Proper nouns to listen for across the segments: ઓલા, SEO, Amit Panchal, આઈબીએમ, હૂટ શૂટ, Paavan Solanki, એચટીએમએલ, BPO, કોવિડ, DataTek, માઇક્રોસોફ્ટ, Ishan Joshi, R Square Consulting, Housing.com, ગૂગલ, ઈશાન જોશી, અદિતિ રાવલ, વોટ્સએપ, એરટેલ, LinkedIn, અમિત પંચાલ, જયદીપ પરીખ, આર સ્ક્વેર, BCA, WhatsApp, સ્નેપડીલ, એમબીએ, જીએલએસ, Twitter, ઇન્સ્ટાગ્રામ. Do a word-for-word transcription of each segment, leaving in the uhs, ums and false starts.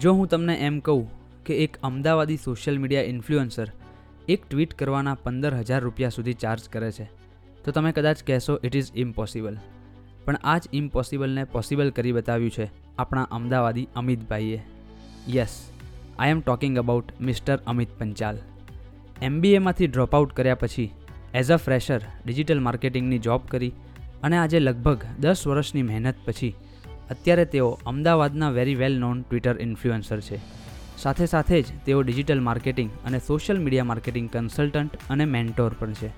જો હું તમને એમ કહું કે એક અમદાવાદી સોશિયલ મીડિયા ઇન્ફ્લુઅન્સર એક ટ્વીટ કરવાના પંદર હજાર રૂપિયા સુધી ચાર્જ કરે છે, તો તમે કદાચ કહેશો ઇટ ઇઝ ઇમ્પોસિબલ. પણ આ જ ઇમ્પોસિબલને પોસિબલ કરી બતાવ્યું છે આપણા અમદાવાદી અમિતભાઈએ. Yes, I am talking about mister અમિત પંચાલ. એમબીએમાંથી ડ્રોપઆઉટ કર્યા પછી એઝ અ ફ્રેશર ડિજિટલ માર્કેટિંગની જોબ કરી અને આજે લગભગ દસ વર્ષની મહેનત પછી અત્યારે તેઓ અમદાવાદના very well known Twitter influencer છે. સાથે સાથે જ તેઓ ડિજિટલ માર્કેટિંગ અને સોશિયલ મીડિયા માર્કેટિંગ કન્સલ્ટન્ટ અને મેન્ટોર પણ છે.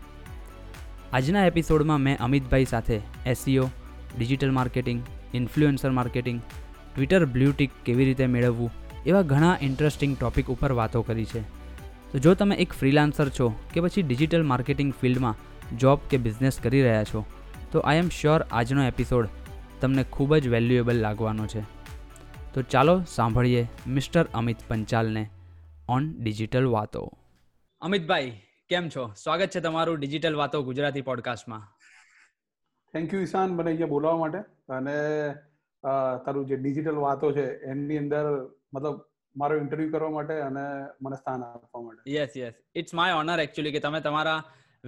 આજના એપિસોડમાં મેં અમિતભાઈ સાથે SEO, digital marketing, influencer marketing, Twitter blue tick કેવી રીતે મેળવવું એવા ઘણા ઇન્ટરેસ્ટિંગ ટૉપિક ઉપર વાતો કરી છે. તો જો તમે એક ફ્રીલાન્સર છો કે પછી ડિજિટલ માર્કેટિંગ ફિલ્ડમાં જોબ કે બિઝનેસ કરી રહ્યા છો, તો આઈ એમ શ્યોર આજનો એપિસોડ તમને ખૂબ જ વેલ્યુએબલ લાગવાનો છે. તો ચાલો સાંભળીએ મિસ્ટર અમિત પંચાલને ઓન ડિજિટલ વાતો. અમિતભાઈ, કેમ છો? સ્વાગત છે તમારું ડિજિટલ વાતો ગુજરાતી પોડકાસ્ટમાં. થેન્ક યુ ઈશાન, મને અહીંયા બોલાવવા માટે. અને તારું જે ડિજિટલ વાતો છે એમની અંદર મતલબ મારો ઇન્ટરવ્યુ કરવા માટે અને મને સ્થાન આપવા માટે. Yes yes it's my honour actually કે તમે તમારા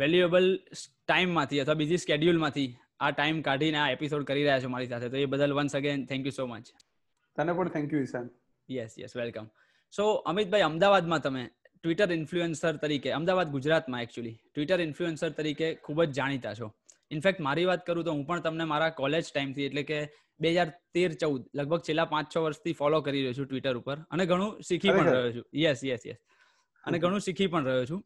વેલ્યુએબલ ટાઈમમાંથી અથવા બિઝી સ્કેડ્યુલમાંથી આ ટાઈમ કાઢીને આ એપિસોડ કરી રહ્યા છો મારી સાથે, તો એ બદલ once again thank you so much. તને પણ thank you Ishan. Yes yes welcome. So અમિતભાઈ, અમદાવાદમાં તમે ટ્વિટર ઇન્ફ્લુએન્સર તરીકે, અમદાવાદ ગુજરાતમાં એકચ્યુઅલી ટ્વિટર ઇન્ફ્લુએન્સર તરીકે ખૂબ જ જાણીતા છો. ઇનફેક્ટ મારી વાત કરું તો હું પણ તમને મારા કોલેજ ટાઈમથી એટલે કે બે હજાર તેર ચૌદ લગભગ છેલ્લા પાંચ છ વર્ષથી ફોલો કરી રહ્યો છું ટ્વિટર ઉપર અને ઘણું શીખી પણ રહ્યો છું. યસ યસ યસ અને ઘણું શીખી પણ રહ્યો છું.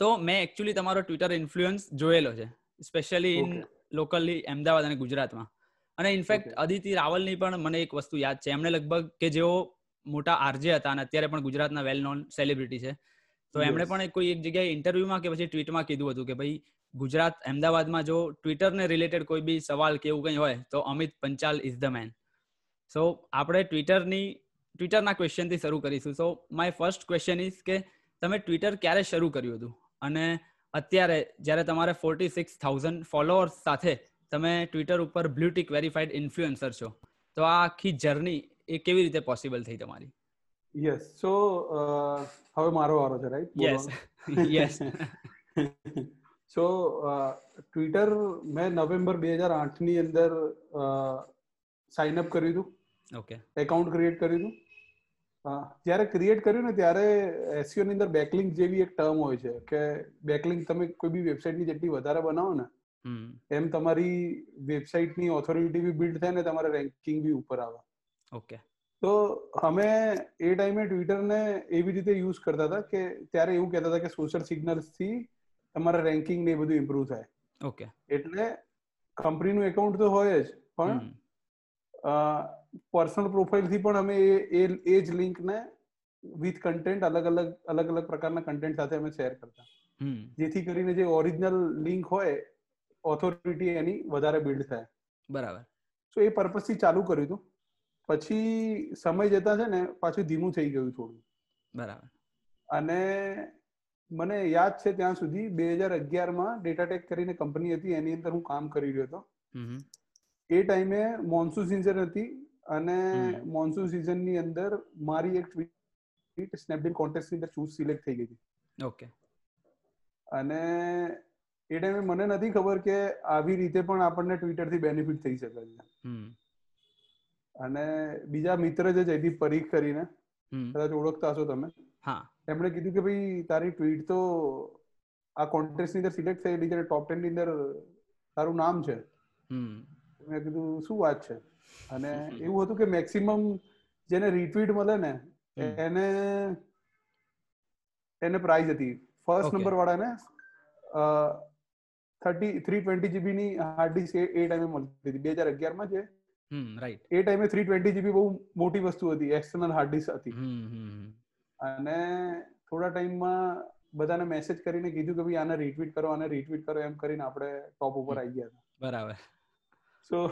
તો મેં એકચ્યુઅલી તમારો ટ્વિટર ઇન્ફ્લુઅન્સ જોયેલો છે, સ્પેશિયલી ઇન લોકલી અમદાવાદ અને ગુજરાતમાં. અને ઇનફેક્ટ અદિતિ રાવલની પણ મને એક વસ્તુ યાદ છે. એમણે લગભગ કે જેઓ મોટા આરજે હતા અને અત્યારે પણ ગુજરાતના વેલ નોન સેલિબ્રિટી છે, તો એમણે પણ કોઈ એક જગ્યાએ ઇન્ટરવ્યુમાં કે પછી ટ્વીટમાં કીધું હતું કે ભાઈ ગુજરાત અમદાવાદમાં જો ટ્વિટરને રિલેટેડ કોઈ બી સવાલ કે એવું કંઈ હોય તો અમિત પંચાલ is the man. So આપણે ટ્વિટરની ટ્વિટરના ક્વેશ્ચનથી શરૂ કરીશું. So my first question is કે તમે ટ્વિટર ક્યારે શરૂ કર્યું હતું અને અત્યારે જ્યારે તમારે ફોર્ટી સિક્સ થાઉઝન્ડ ફોલોઅર્સ સાથે તમે ટ્વિટર ઉપર બ્લુ ટિક વેરીફાઈડ ઇન્ફ્લુએન્સર છો, તો આ આખી જર્ની એ કેવી રીતે પોસિબલ થઈ તમારી? યસ. સો હવે મારો વારો છે, right? Yes yes so Twitter મેં નવેમ્બર બે હજાર આઠ ની અંદર સાઇન અપ કર્યું હતું. ઓકે. એકાઉન્ટ ક્રિએટ કર્યું હતું. જ્યારે ક્રિએટ કર્યું ને ત્યારે એસઈઓ ની અંદર બેકલિંક જેવી એક ટર્મ હોય છે કે બેકલિંક તમે કોઈ બી વેબસાઇટની જેટલી વધારે બનાવો ને એમ તમારી વેબસાઇટની ઓથોરિટી બી બિલ્ડ થાય ને તમારા રેન્કિંગ બી ઉપર આવે. ઓકે. તો અમે એ ટાઈમે ટ્વિટરને એવી રીતે યુઝ કરતા હતા કે ત્યારે એવું કહેતા હતા કે સોશિયલ સિગ્નલ્સથી તમારા રેન્કિંગ ને એ બધું ઇમ્પ્રુવ થાય. ઓકે. એટલે કંપનીનું એકાઉન્ટ તો હોય જ, પણ પર્સનલ પ્રોફાઇલથી પણ અમે એ એ જ લિંકને વિથ કન્ટેન્ટ અલગ અલગ અલગ અલગ પ્રકારના કન્ટેન્ટ સાથે અમે શેર કરતા, જેથી કરીને જે ઓરિજિનલ લિંક હોય ઓથોરિટી એની વધારે બિલ્ડ થાય. બરાબર. સો એ પર્પઝથી ચાલુ કર્યું હતું. પછી સમય જતા છે ને પાછું ધીમું થઈ ગયું થોડું. બરાબર. અને મને યાદ છે ત્યાં સુધી બે હજાર અગિયારમાં ડેટાટેક કરીને કંપની હતી, એની અંદર હું કામ કરી રહ્યો હતો. એ ટાઈમે મોન્સુ સિઝન હતી અને મોન્સુ સિઝનની અંદર મારી એક ટ્વીટ સ્નેપડીલ કોન્ટેસ્ટની અંદર ચૂઝ સિલેક્ટ થઈ ગઈ હતી. ઓકે. અને એ ટાઈમે મને નથી ખબર કે આવી રીતે પણ આપણને ટ્વિટરથી બેનિફિટ થઈ શકે છે. અને બીજા મિત્ર છે જયદીપ પરીખ કરીને, કદાચ ઓળખતા હશો તમે, એમણે કીધું કે ભાઈ તારી ટ્વીટ તો આ કોન્ટેસ્ટની અંદર સિલેક્ટ થયેલી છે, ટોપ ટેન ની અંદર તારું નામ છે. મેં કીધું શું વાત છે? અને એવું હતું કે મેક્સિમમ જેને રીટ્વીટ મળે ને એને એને પ્રાઇઝ હતી. ફર્સ્ટ નંબર વાળાને થર્ટી થ્રી ટ્વેન્ટી જીબીની હાર્ડ ડિસ્ક એ ટાઈમે મળતી હતી. બે હજાર અગિયારમાં જે એ ટાઈમે થ્રી ટ્વેન્ટી જીબી બહુ મોટી વસ્તુ હતી, એક્સટર્નલ હાર્ડ ડિસ્ક હતી. અને થોડા ટાઈમમાં બધાને મેસેજ કરીને કીધું કે ભાઈ આને રીટ્વીટ કરો, આને રીટ્વીટ કરો, એમ કરીને આપણે ટોપ ઉપર આવી ગયા હતા. બરાબર. સો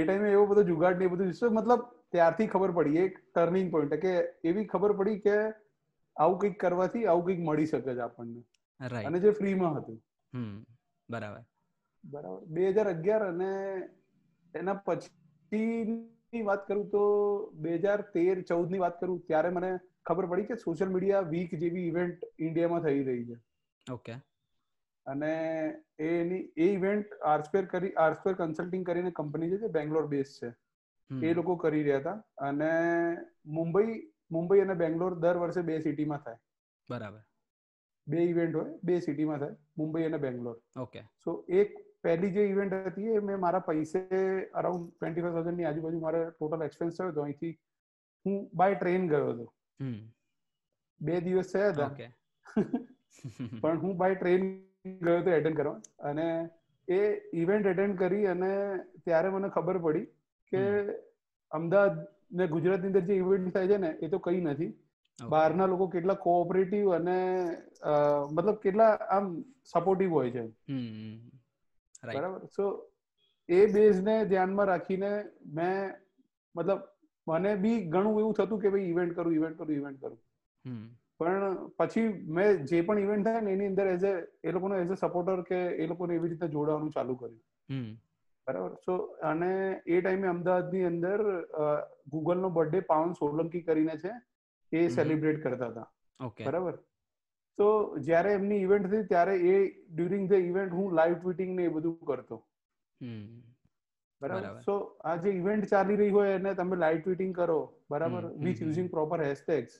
એ ટાઈમે એવો બધો જુગાડ ને એ બધું, મતલબ ત્યારથી ખબર પડી, એક ટર્નિંગ પોઈન્ટ કે એવી ખબર પડી કે આવું કંઈક કરવાથી આવું કંઈક મળી શકે છે આપણને. રાઈટ. અને જે ફ્રીમાં હતું. હમ. બરાબર બરાબર. બે હજાર અગિયાર અને એના પછી વાત કરું તો બે હજાર તેર ચૌદ ની વાત કરું ત્યારે મને ખબર પડી કે સોશિયલ મીડિયા વીક જેવી ઇવેન્ટ ઇન્ડિયામાં થઈ રહી છે. ઓકે. અને એની એ ઇવેન્ટ આર સ્ક્વેર કરી આર સ્ક્વેર કન્સલ્ટિંગ કરીને કંપની છે જે બેંગ્લોર બેઝ છે એ લોકો કરી રહ્યા હતા. અને મુંબઈ મુંબઈ અને બેંગ્લોર દર વર્ષે બે સિટીમાં થાય. બરાબર. બે ઇવેન્ટ હોય બે સિટીમાં થાય, મુંબઈ અને બેંગ્લોર. ઓકે. સો એક પહેલી જે ઇવેન્ટ હતી એ મેં મારા પૈસે અરાઉન્ડ ટ્વેન્ટી ફાઈવ થાઉઝન્ડની આજુબાજુ મારે ટોટલ એક્સપેન્સ થયો હતો. અહીંથી હું બાય ટ્રેન ગયો હતો, બે દિવસ થયા હતા પણ હું બાય ટ્રેન ગયો હતો એટેન્ડ કરવા. અને એ ઇવેન્ટ એટેન્ડ કરી અને ત્યારે મને ખબર પડી કે અમદાવાદ ને ગુજરાતની અંદર જે ઇવેન્ટ થાય છે ને એ તો કંઈ નથી, બહારના લોકો કેટલા કોઓપરેટિવ અને મતલબ કેટલા આમ સપોર્ટિવ હોય છે. બરાબર. સો એ બેઝને ધ્યાનમાં રાખીને મેં મતલબ મને બી ઘણું એવું થતું કે ભાઈ ઇવેન્ટ કરું ઇવેન્ટ કરું ઇવેન્ટ કરું પણ પછી મેં જે પણ ઇવેન્ટ થાય ને એની અંદર એઝ એ એ લોકોને એઝ અ સપોર્ટર કે એ લોકોને એવી રીતે જોડાવાનું ચાલુ કર્યું. બરાબર. સો અને એ ટાઈમે અમદાવાદની અંદર ગૂગલનો બર્થડે પાવન સોલંકી કરીને છે એ સેલિબ્રેટ કરતા હતા. બરાબર. તો જ્યારે એમની ઇવેન્ટ થઈ ત્યારે એ ડ્યુરિંગ ધ ઇવેન્ટ હું લાઈવ ટ્વીટિંગ ને એ બધું કરતો. બરાબર. સો આ જે ઇવેન્ટ ચાલી રહી હોય એને તમે લાઈવ ટ્વીટિંગ કરો. બરાબર. With using proper hashtags.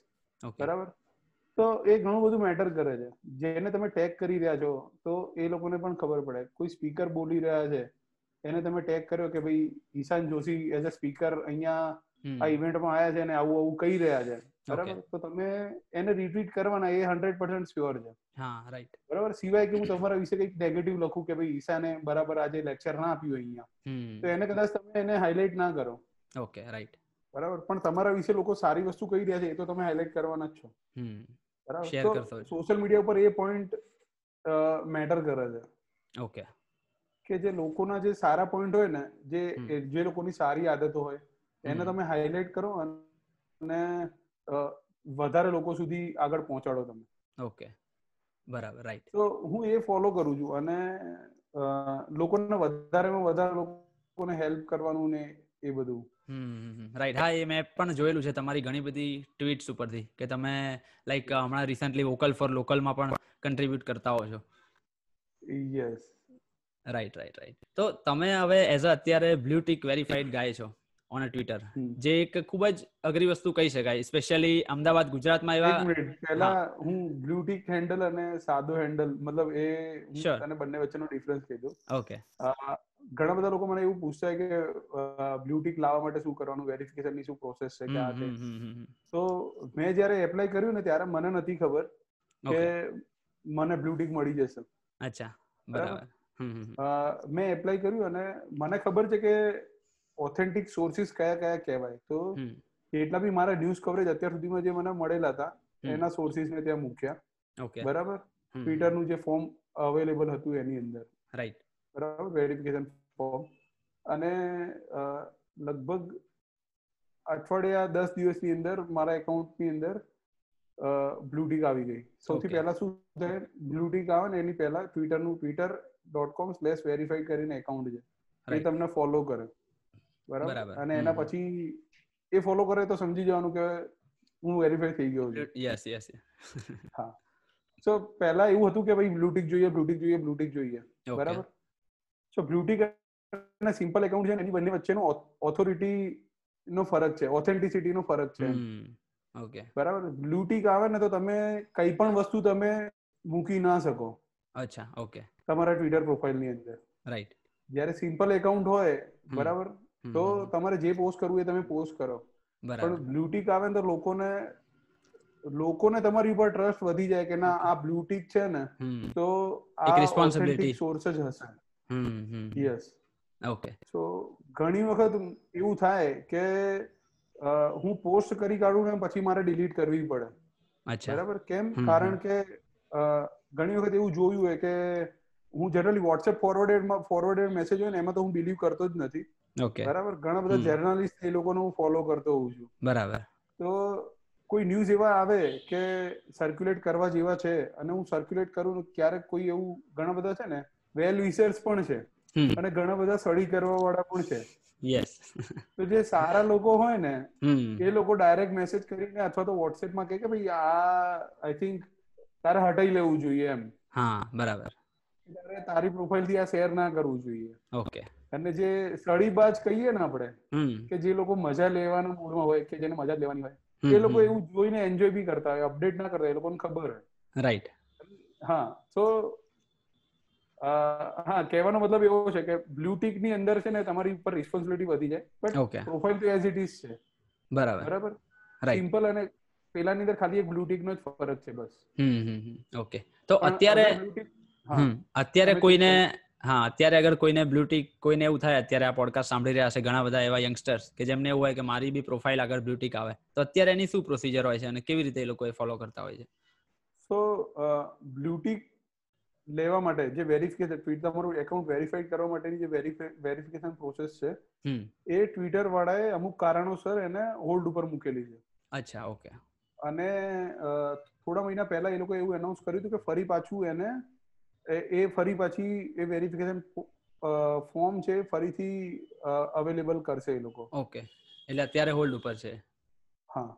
બરાબર. તો એ ઘણું બધું મેટર કરે છે. જેને તમે ટેગ કરી રહ્યા છો તો એ લોકોને પણ ખબર પડે. કોઈ સ્પીકર બોલી રહ્યા છે એને તમે ટેગ કર્યો કે ભાઈ ઈશાન જોશી as a speaker અહીંયા આ ઇવેન્ટમાં આવ્યા છે અને આવું આવું કહી રહ્યા છે. બરાબર. તો તમે એને રિટ્વીટ કરવાના એ હંડ્રેડ પર્સન્ટ સ્યોર છે. હા, રાઈટ. બરાબર. સિવાય કે હું તમારા વિશે કંઈક નેગેટિવ લખું કે ભાઈ ઈશાને બરાબર આજે લેક્ચર ના આપ્યું અહીંયા, તો એને કદાચ તમે એને હાઇલાઇટ ના કરો. Okay, right. બરાબર. પણ તમારા વિશે લોકો સારી વસ્તુ કહી રહ્યા છે એ તો તમે હાઇલાઇટ કરવાના જ છો. બરાબર. તો સોશિયલ મીડિયા ઉપર એ પોઈન્ટ મેટર કરે છે. ઓકે. કે જે લોકોના જે સારા પોઈન્ટ હોય ને, જે જે લોકોની સારી આદતો હોય એને તમે હાઇલાઇટ કરો અને વધારે લોકો સુધી આગળ પહોંચાડો તમે. ઓકે, બરાબર, રાઈટ. તો હું એ ફોલો કરું છું અને લોકોને વધારેમાં વધારે લોકોને હેલ્પ કરવાનું ને એ બધું. Hmm, right. હા, એ મેં પણ જોયેલું છે તમારી ઘણી બધી ટ્વીટ્સ ઉપરથી કે તમે લાઈક હમણાં રિસન્ટલી વોકલ ફોર લોકલમાં પણ કન્ટ્રીબ્યુટ કરતા હો છો. Yes, right right right. તો તમે હવે એઝ અ અત્યારે બ્લુ ટિક વેરીફાઈડ ગાય છો ઓન ટ્વિટર, જે એક ખૂબ જ અઘરી વસ્તુ કહી શકાય, સ્પેશિયલી અમદાવાદ ગુજરાતમાં. એવા પહેલા હું બ્લુ ટિક હેન્ડલ અને સાદો હેન્ડલ, મતલબ એ અને બંને વચ્ચેનો ડિફરન્સ કહી દઉં. ઓકે. ઘણા બધા લોકો મને એવું પૂછતા હોય કે બ્લુ ટિક લાવવા માટે શું કરવાનું, વેરિફિકેશનની શું પ્રોસેસ છે કે આ તે. તો મેં જ્યારે એપ્લાય કર્યું ને ત્યારે મને નથી ખબર કે મને બ્લુ ટિક મળી જશે. અચ્છા, બરાબર. મેં એપ્લાય કર્યું અને મને ખબર છે કે ઓથેન્ટિક સોર્સિસ કયા કયા કહેવાય, તો એટલા બી મારા ન્યૂઝ કવરેજ અત્યાર સુધીમાં જે મને મળેલા હતા એના સોર્સિસ મેં ત્યાં મૂક્યા. બરાબર. ટ્વિટરનું જે ફોર્મ અવેલેબલ હતું એની અંદર, રાઈટ. બરાબર. Verification form. અને લગભગ અઠવાડિયા દસ દિવસની અંદર મારા એકાઉન્ટની અંદર બ્લુ ટિક આવી ગઈ. સૌથી પહેલા શું થાય, બ્લુ ટિક આવે ને એની પહેલા ટ્વિટરનું Twitter dot com slash verify કરીને એકાઉન્ટ છે એ તમને ફોલો કરે. બરાબર. અને એના પછી એ ફોલો કરે તો સમજી જવાનું કે હું વેરીફાઈ થઈ ગયો છું. Yes, yes. હા. સો પહેલા એવું હતું કે ભાઈ બ્લુ ટિક જોઈએ, બ્લુ ટિક જોઈએ, બ્લુ ટિક જોઈએ. બરાબર. સો બ્લુ ટિક અને સિમ્પલ એકાઉન્ટ છે એની બંને વચ્ચેનો ઓથોરિટી નો ફરક છે, ઓથેન્ટિસિટી નો ફરક છે. ઓકે. બરાબર. બ્લુ ટિક આવે ને તો તમે કઈ પણ વસ્તુ તમે મૂકી ના શકો. અચ્છા, ઓકે. તમારા ટ્વિટર પ્રોફાઇલની અંદર, રાઈટ. જ્યારે સિમ્પલ એકાઉન્ટ હોય, બરાબર, તો તમારે જે પોસ્ટ કરવું એ તમે પોસ્ટ કરો. પણ બ્લુ ટિક આવે ને તો લોકોને લોકોને તમારી ઉપર ટ્રસ્ટ વધી જાય કે ના, આ બ્લુ ટિક છે ને તો આ રિસ્પોન્સિબિલિટી સોર્સ જ હશે. યસ. ઓકે. સો ઘણી વખત એવું થાય કે હું પોસ્ટ કરી કાઢું ને પછી મારે ડિલીટ કરવી પડે. બરાબર. કેમ? કારણ કે ઘણી વખત એવું જોયું હોય કે હું જનરલી વોટ્સએપ ફોરવર્ડેડમાં ફોરવર્ડેડ મેસેજ હોય ને એમાં તો હું બિલીવ કરતો જ નથી. બરાબર. ઘણા બધા જર્નાલિસ્ટ એ લોકોને હું ફોલો કરતો હોઉં છું. બરાબર. તો કોઈ ન્યૂઝ એવા આવે કે સર્ક્યુલેટ કરવા જેવા છે અને હું સર્ક્યુલેટ કરું, ક્યારેક કોઈ એવું ઘણા બધા છે ને વેલ વિશર્સ પણ છે અને ઘણા બધા સડી કરવા વાળા પણ છે. યસ. તો જે સારા લોકો હોય ને એ લોકો ડાયરેક્ટ મેસેજ કરીને અથવા તો WhatsApp માં કહે કે ભાઈ આ આઈ થિંક તારે હટાઈ લેવું જોઈએ એમ. હા બરાબર, તારે તારી પ્રોફાઇલ થી આ શેર ના કરવું જોઈએ. ઓકે. અને જે સળીબાજ કહીએ ને આપણે કે જે લોકો મજા લેવાના મૂડમાં હોય કે જેને મજા લેવાની હોય એ લોકો એવું જોઈને એન્જોય બી કરતા હોય, અપડેટ ના કરતા, એ લોકોને ખબર હોય. રાઈટ. હા તો હા કહેવાનો મતલબ એવો છે કે બ્લુ ટીક ની અંદર છે ને તમારી ઉપર રિસ્પોન્સિબિલિટી વધી જાય, બટ પ્રોફાઇલ તો એઝ ઇટ ઇઝ છે. બરાબર બરાબર સિમ્પલ. અને પેલાની અંદર ખાલી એક બ્લુ ટીક નો જ ફરક છે બસ. હમ હમ ઓકે. તો અત્યારે હમ અત્યારે કોઈને હા અત્યારે અગર કોઈને બ્લુ ટીક કોઈને એવું થાય, અત્યારે આ પોડકાસ્ટ સાંભળી રહ્યા છે ઘણા બધા એવા યંગસ્ટર્સ કે જેમને એવું હોય કે મારી બી પ્રોફાઇલ આગળ બ્લુ ટીક આવે, તો અત્યારે એની શું પ્રોસિજર હોય છે અને કેવી રીતે એ લોકો એ ફોલો કરતા હોય છે? સો બ્લુ ટીક લેવા માટે જે વેરિફિકેશન ટ્વિટર તમારું એકાઉન્ટ વેરીફાઈ કરવા માટેની જે વેરીફિકેશન પ્રોસેસ છે એ ટ્વિટર વાળાએ અમુક કારણોસર એને હોલ્ડ ઉપર મૂકેલી છે. અચ્છા ઓકે. અને થોડા મહિના પહેલા એ લોકો એવું એનાઉન્સ કર્યું હતું કે ફરી પાછું એને એ ફરી પાછી એ વેરીફિકેશન ફોર્મ છે ફરીથી અવેલેબલ કરશે એ લોકો. ઓકે, એટલે અત્યારે હોલ્ડ ઉપર છે. હા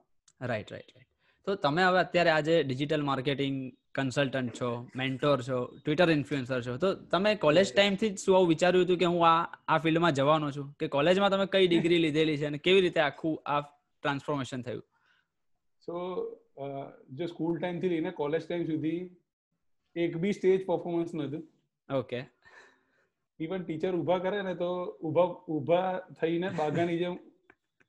રાઈટ રાઈટ રાઈટ. તો તમે હવે અત્યારે આજે ડિજિટલ માર્કેટિંગ કન્સલ્ટન્ટ છો, મેન્ટોર છો, ટ્વિટર ઇન્ફ્લુએન્સર છો, તો તમે કોલેજ ટાઈમથી જ શું આવું વિચાર્યું હતું કે હું આ આ ફિલ્ડમાં જવાનો છું, કે કોલેજમાં તમે કઈ ડિગ્રી લીધેલી છે અને કેવી રીતે આખું આ ટ્રાન્સફોર્મેશન થયું? સો જે સ્કૂલ ટાઈમથી લઈને કોલેજ ટાઈમ સુધી એક બી સ્ટેજ પરફોર્મન્સ નહોતું. ઓકે. ઇવન ટીચર ઊભા કરે ને તો ઊભા ઊભા થઈને બાગાની જેમ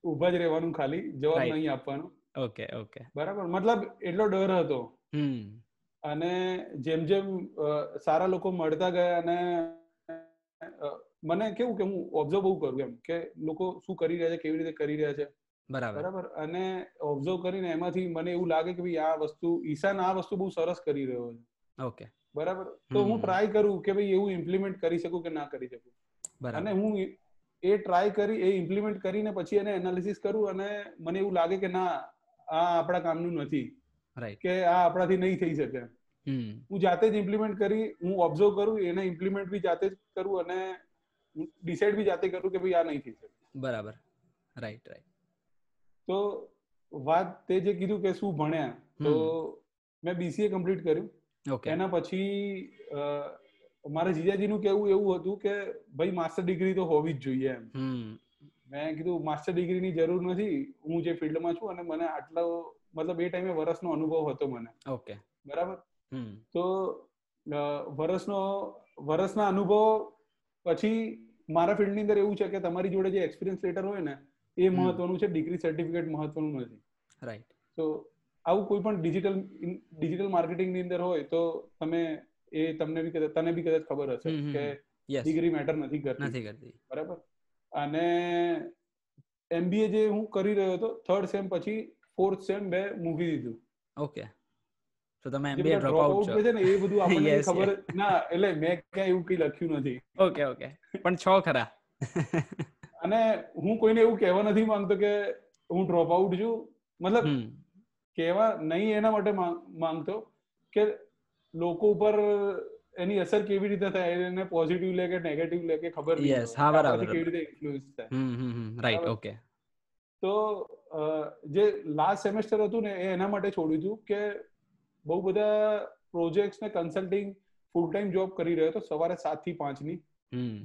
ઊભા જ રહેવાનું, ખાલી જવાબ નહીં આપવાનો. ઓકે ઓકે બરાબર. મતલબ એટલો ડર હતો. હમ. અને જેમ જેમ સારા લોકો મળતા ગયા અને મને કેવું કે હું ઓબ્ઝર્વ બહુ કરું એમ કે લોકો શું કરી રહ્યા છે, કેવી રીતે કરી રહ્યા છે. બરાબર બરાબર. અને ઓબ્ઝર્વ કરીને એમાંથી મને એવું લાગે કે ભાઈ આ વસ્તુ ઈશાન આ વસ્તુ બહુ સરસ કરી રહ્યો છે. ઓકે બરાબર. તો હું ટ્રાય કરું કે ભાઈ એવું ઇમ્પ્લિમેન્ટ કરી શકું કે ના કરી શકું, અને હું એ ટ્રાય કરી એ ઇમ્પ્લિમેન્ટ કરીને પછી એને એનાલિસિસ કરું અને મને એવું લાગે કે ના આ આપણા કામનું નથી કે આ આપણાથી નહીં થઈ શકે, હું જાતે જ ઇમ્પ્લિમેન્ટ કરી, હું ઓબ્ઝર્વ કરું, એને ઇમ્પ્લિમેન્ટ બી જાતે જ કરું અને ડિસાઈડ બી જાતે કરું કે ભાઈ આ નહીં થઈ શકે. બરાબર રાઈટ રાઈટ. તો વાત તે જે કીધું કે શું ભણ્યા, તો મેં બીસીએ કમ્પ્લીટ કર્યું. એના પછી મારા જીજાજીનું કહેવું એવું હતું કે ભાઈ માસ્ટર ડિગ્રી તો હોવી જ જોઈએ એમ. મેં કીધું માસ્ટર ડિગ્રીની જરૂર નથી, હું જે ફિલ્ડમાં છું અને મને આટલો મતલબ એ ટાઈમે વર્ષનો અનુભવ હતો મને. ઓકે બરાબર. તો વર્ષનો વર્ષના અનુભવ પછી મારા ફિલ્ડની અંદર એવું છે કે તમારી જોડે જે એક્સપિરિયન્સ લેટર હોય ને એ મહત્વનું છે, ડિગ્રી સર્ટિફિકેટ મહત્વનું નથી. રાઈટ. તો આવું કોઈ પણ ડિજિટલ ડિજિટલ માર્કેટિંગની અંદર હોય તો તમે એ તમને બી તને બી કદાચ ખબર હશે કે ડિગ્રી મેટર નથી કરતી. બરાબર. અને એમબીએ જે હું કરી રહ્યો હતો થર્ડ સેમ પછી ફોર્થ સેમ બે મૂકી દીધું. ઓકે. તો તમે એમબીએ ડ્રોપ આઉટ છો ને, એ બધું આપણને ખબર ના, એટલે મેં ક્યાં એવું કઈ લખ્યું નથી. Okay okay. પણ છો ખરા. અને હું કોઈને એવું કહેવા નથી માંગતો કે હું ડ્રોપ આઉટ છું, મતલબ કહેવા નહીં એના માટે માંગતો કે લોકો ઉપર એની અસર કેવી રીતે થાય, એને પોઝિટિવ લે કે નેગેટિવ લે કે ખબર નહીં. યસ હા બરાબર. કેવી રીતે ઇન્ફ્લુઅન્સ થાય. Hmm hmm right okay. તો જે લાસ્ટ સેમેસ્ટર હતું ને એ એના માટે છોડ્યું હતું કે બહુ બધા પ્રોજેક્ટ્સ ને કન્સલ્ટિંગ ફૂલ ટાઈમ જોબ કરી રહ્યો હતો સવારે સાત થી પાંચ ની.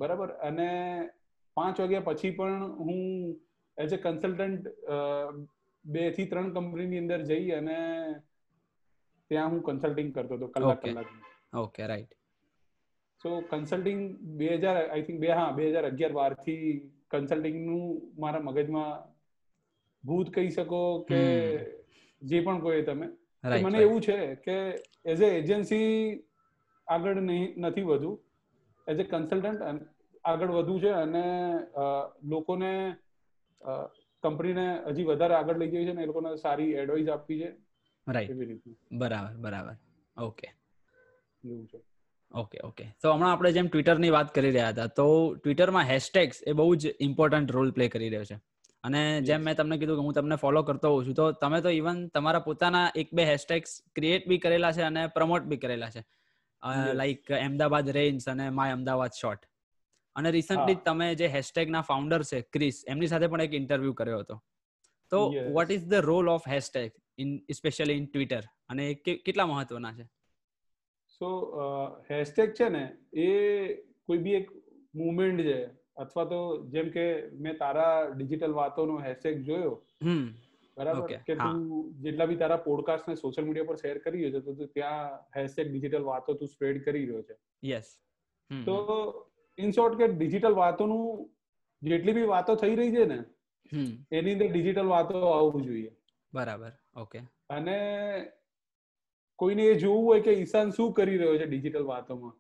બરાબર. અને પાંચ વાગ્યા પછી પણ હું એઝ અ કન્સલ્ટન્ટ બે થી ત્રણ કંપનીની અંદર જઈ અને ત્યાં હું કન્સલ્ટિંગ કરતો હતો કલાક કલાક. Okay right. સો કન્સલ્ટિંગ બે હજાર આઈ થિંક બે હા બે હજાર અગિયાર બાર થી કન્સલ્ટિંગનું મારા મગજમાં ભૂત કહી શકો કે જે પણ કહો તમે, મને એવું છે કે એઝ એ એજન્સી આગળ નથી વધવું, એઝ એ કન્સલ્ટન્ટ આગળ વધવું છે અને લોકોને કંપનીને હજી વધારે આગળ લઈ જવી છે અને એ લોકોને સારી એડવાઇસ આપવી છે. રાઈટ બરાબર બરાબર ઓકે એવું છે. Okay okay. તો હમણાં આપણે જેમ ટ્વિટરની વાત કરી રહ્યા હતા તો ટ્વિટરમાં હેશટેગ્સ એ બહુ જ ઇમ્પોર્ટન્ટ રોલ પ્લે કરી રહ્યો છે, અને જેમ મેં તમને કીધું કે હું તમને ફોલો કરતો હોઉં છું, તો તમે તો ઇવન તમારા પોતાના એક બે હેશટેગ્સ ક્રિએટ બી કરેલા છે અને પ્રમોટ બી કરેલા છે, લાઈક અમદાવાદ રેન્જ અને માય અમદાવાદ શોર્ટ. અને રિસન્ટલી તમે જે હેશટેગ ના ફાઉન્ડર છે ક્રિસ, એમની સાથે પણ એક ઇન્ટરવ્યુ કર્યો હતો. તો what is the role of hashtag in specially in Twitter અને કેટલા મહત્વના છે? સો હેશટેગ છે ને એ કોઈ બી એક મુવમેન્ટ છે, અથવા તો જેમ કે મેં તારા ડિજિટલ વાતોનો હેશટેગ જોયો, બરાબર, કે તું જેટલા બી તારા પોડકાસ્ટ ને સોશિયલ મીડિયા પર શેર કરી રહ્યો છે તો ત્યાં હેશટેગ ડિજિટલ વાતો તું સ્પ્રેડ કરી રહ્યો છે. યસ. તો ઇન શોર્ટ કે ડિજિટલ વાતોનું જેટલી બી વાતો થઈ રહી છે ને એની અંદર ડિજિટલ વાતો આવવું જોઈએ. બરાબર. ઓકે. અને કોઈને એ જોવું હોય કે ઈશાન શું કરી રહ્યો છે ડિજિટલ વાતોમાં,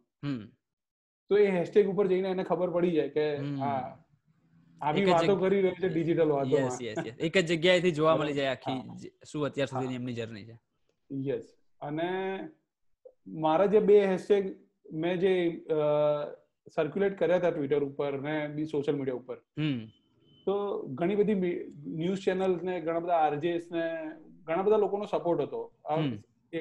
તો એ હેશટેગ ઉપર જઈને એને ખબર પડી જાય કે હા આવી વાતો કરી રહ્યો છે ડિજિટલ વાતોમાં. Yes yes yes. એક જ જગ્યાએથી જોવા મળી જાય આખી શું અત્યાર સુધીની એમની જર્ની છે. યસ. અને મારા જે બે હેશટેગ મેં જે સર્ક્યુલેટ કર્યા હતા ટ્વિટર ઉપર ને બી સોશિયલ મીડિયા ઉપર, તો ઘણી બધી ન્યૂઝ ચેનલ ને ઘણા બધા આરજેસ ને ઘણા બધા લોકોનો સપોર્ટ હતો.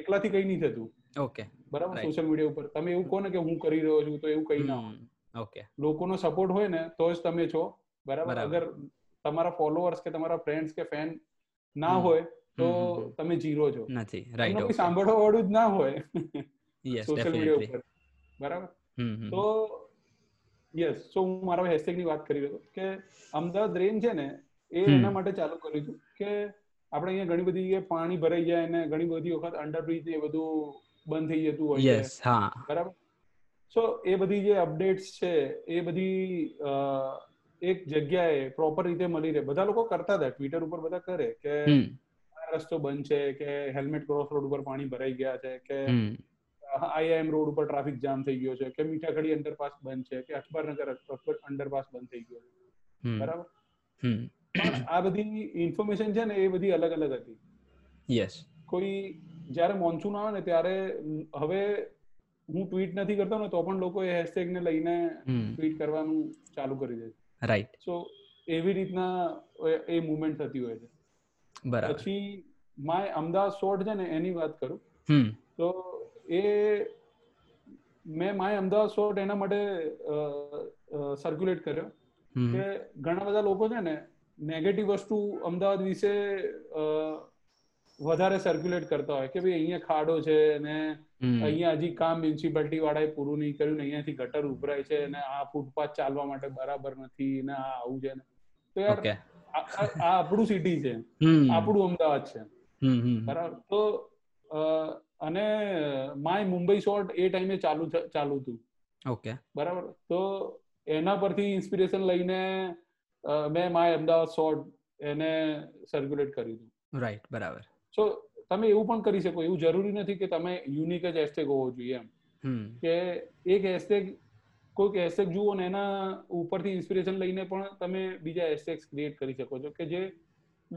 એકલાથી કઈ નહીં થતું. ઓકે. બરાબર. સોશિયલ મીડિયા ઉપર તમે એવું કહો ને કે હું કરી રહ્યો છું તો એવું કઈ ના હોય. ઓકે. લોકોનો સપોર્ટ હોય ને તો જ તમે છો. બરાબર. અગર તમારા ફોલોઅર્સ કે તમારા ફ્રેન્ડ્સ કે ફેન ના હોય તો તમે ઝીરો છો, નથી રાઈટ. કોઈ સાંભળવા વાળું જ ના હોય સોશિયલ મીડિયા ઉપર. બરાબર. તો યસ, સો હું મારા હેશટેગ ની વાત કરી રહ્યો હતો કે અમદાવાદ રેન છે ને એ એના માટે ચાલુ કર્યું હતું કે આપણે અહીંયા ઘણી બધી પાણી ભરાઈ જાય અને ઘણી બધી વખત અંડરબ્રિજ એ બધું બંધ થઈ જતું હોય છે. બરાબર. સો એ બધી જે અપડેટ્સ છે એ બધી એક જગ્યાએ પ્રોપર રીતે મળી રહે. બધા લોકો કરતા હતા ટ્વિટર ઉપર, બધા કરે કે રસ્તો બંધ છે, કે હેલ્મેટ ક્રોસ રોડ ઉપર પાણી ભરાઈ ગયા છે, કે આઈઆઈએમ રોડ ઉપર ટ્રાફિક જામ થઈ ગયો છે, કે મીઠાખડી અંડરપાસ બંધ છે, કે અખબારનગર અંડરપાસ બંધ થઈ ગયો છે. બરાબર. આ બધી ઇન્ફોર્મેશન છે ને એ બધી અલગ અલગ હતી. યસ. કોઈ જયારે મોન્સૂન આવે ને ત્યારે હવે હું ટ્વીટ નથી કરતો ને તો પણ લોકો એ હેશટેગ ને લઈને ટ્વીટ કરવાનું ચાલુ કરી દે છે. રાઈટ. સો એવી રીતના એ મુવમેન્ટ થતી હોય છે. બરાબર. પછી માય અમદાવાદ શોર્ટ છે ને એની વાત કરું તો એ મેં માય અમદાવાદ શોર્ટ એના માટે સર્ક્યુલેટ કર્યો કે ઘણા બધા લોકો છે ને નેગેટિવ વસ્તુ અમદાવાદ વિશે વધારે સર્ક્યુલેટ કરતા હોય કે ભાઈ અહીંયા ખાડો છે ને અહીંયા હજી કામ મ્યુનિસિપાલિટી વાળાએ પૂરું નહીં કર્યું ને અહીંયાથી ગટર ઉભરાય છે ને આ ફૂટપાથ ચાલવા માટે બરાબર નથી ને આ આવું છે ને. તો યાર આ આપણું સિટી છે, આપણું અમદાવાદ છે. બરાબર. તો અને માય મુંબઈ શોર્ટ એ ટાઈમે ચાલુ ચાલુ હતું. ઓકે. બરાબર. તો એના પરથી ઇન્સ્પિરેશન લઈને મેં માય અમદાવાદ શોર્ટ એને સર્ક્યુલેટ કર્યું હતું. રાઈટ. બરાબર. સો તમે એવું પણ કરી શકો. એવું જરૂરી નથી કે તમે યુનિક જ હેશટેગ હોવો જોઈએ. એમ કે એક હેશટેગ, કોઈક હેશટેગ જુઓ ને એના ઉપરથી ઇન્સ્પિરેશન લઈને પણ તમે બીજા હેશટેગ્સ ક્રિએટ કરી શકો છો કે જે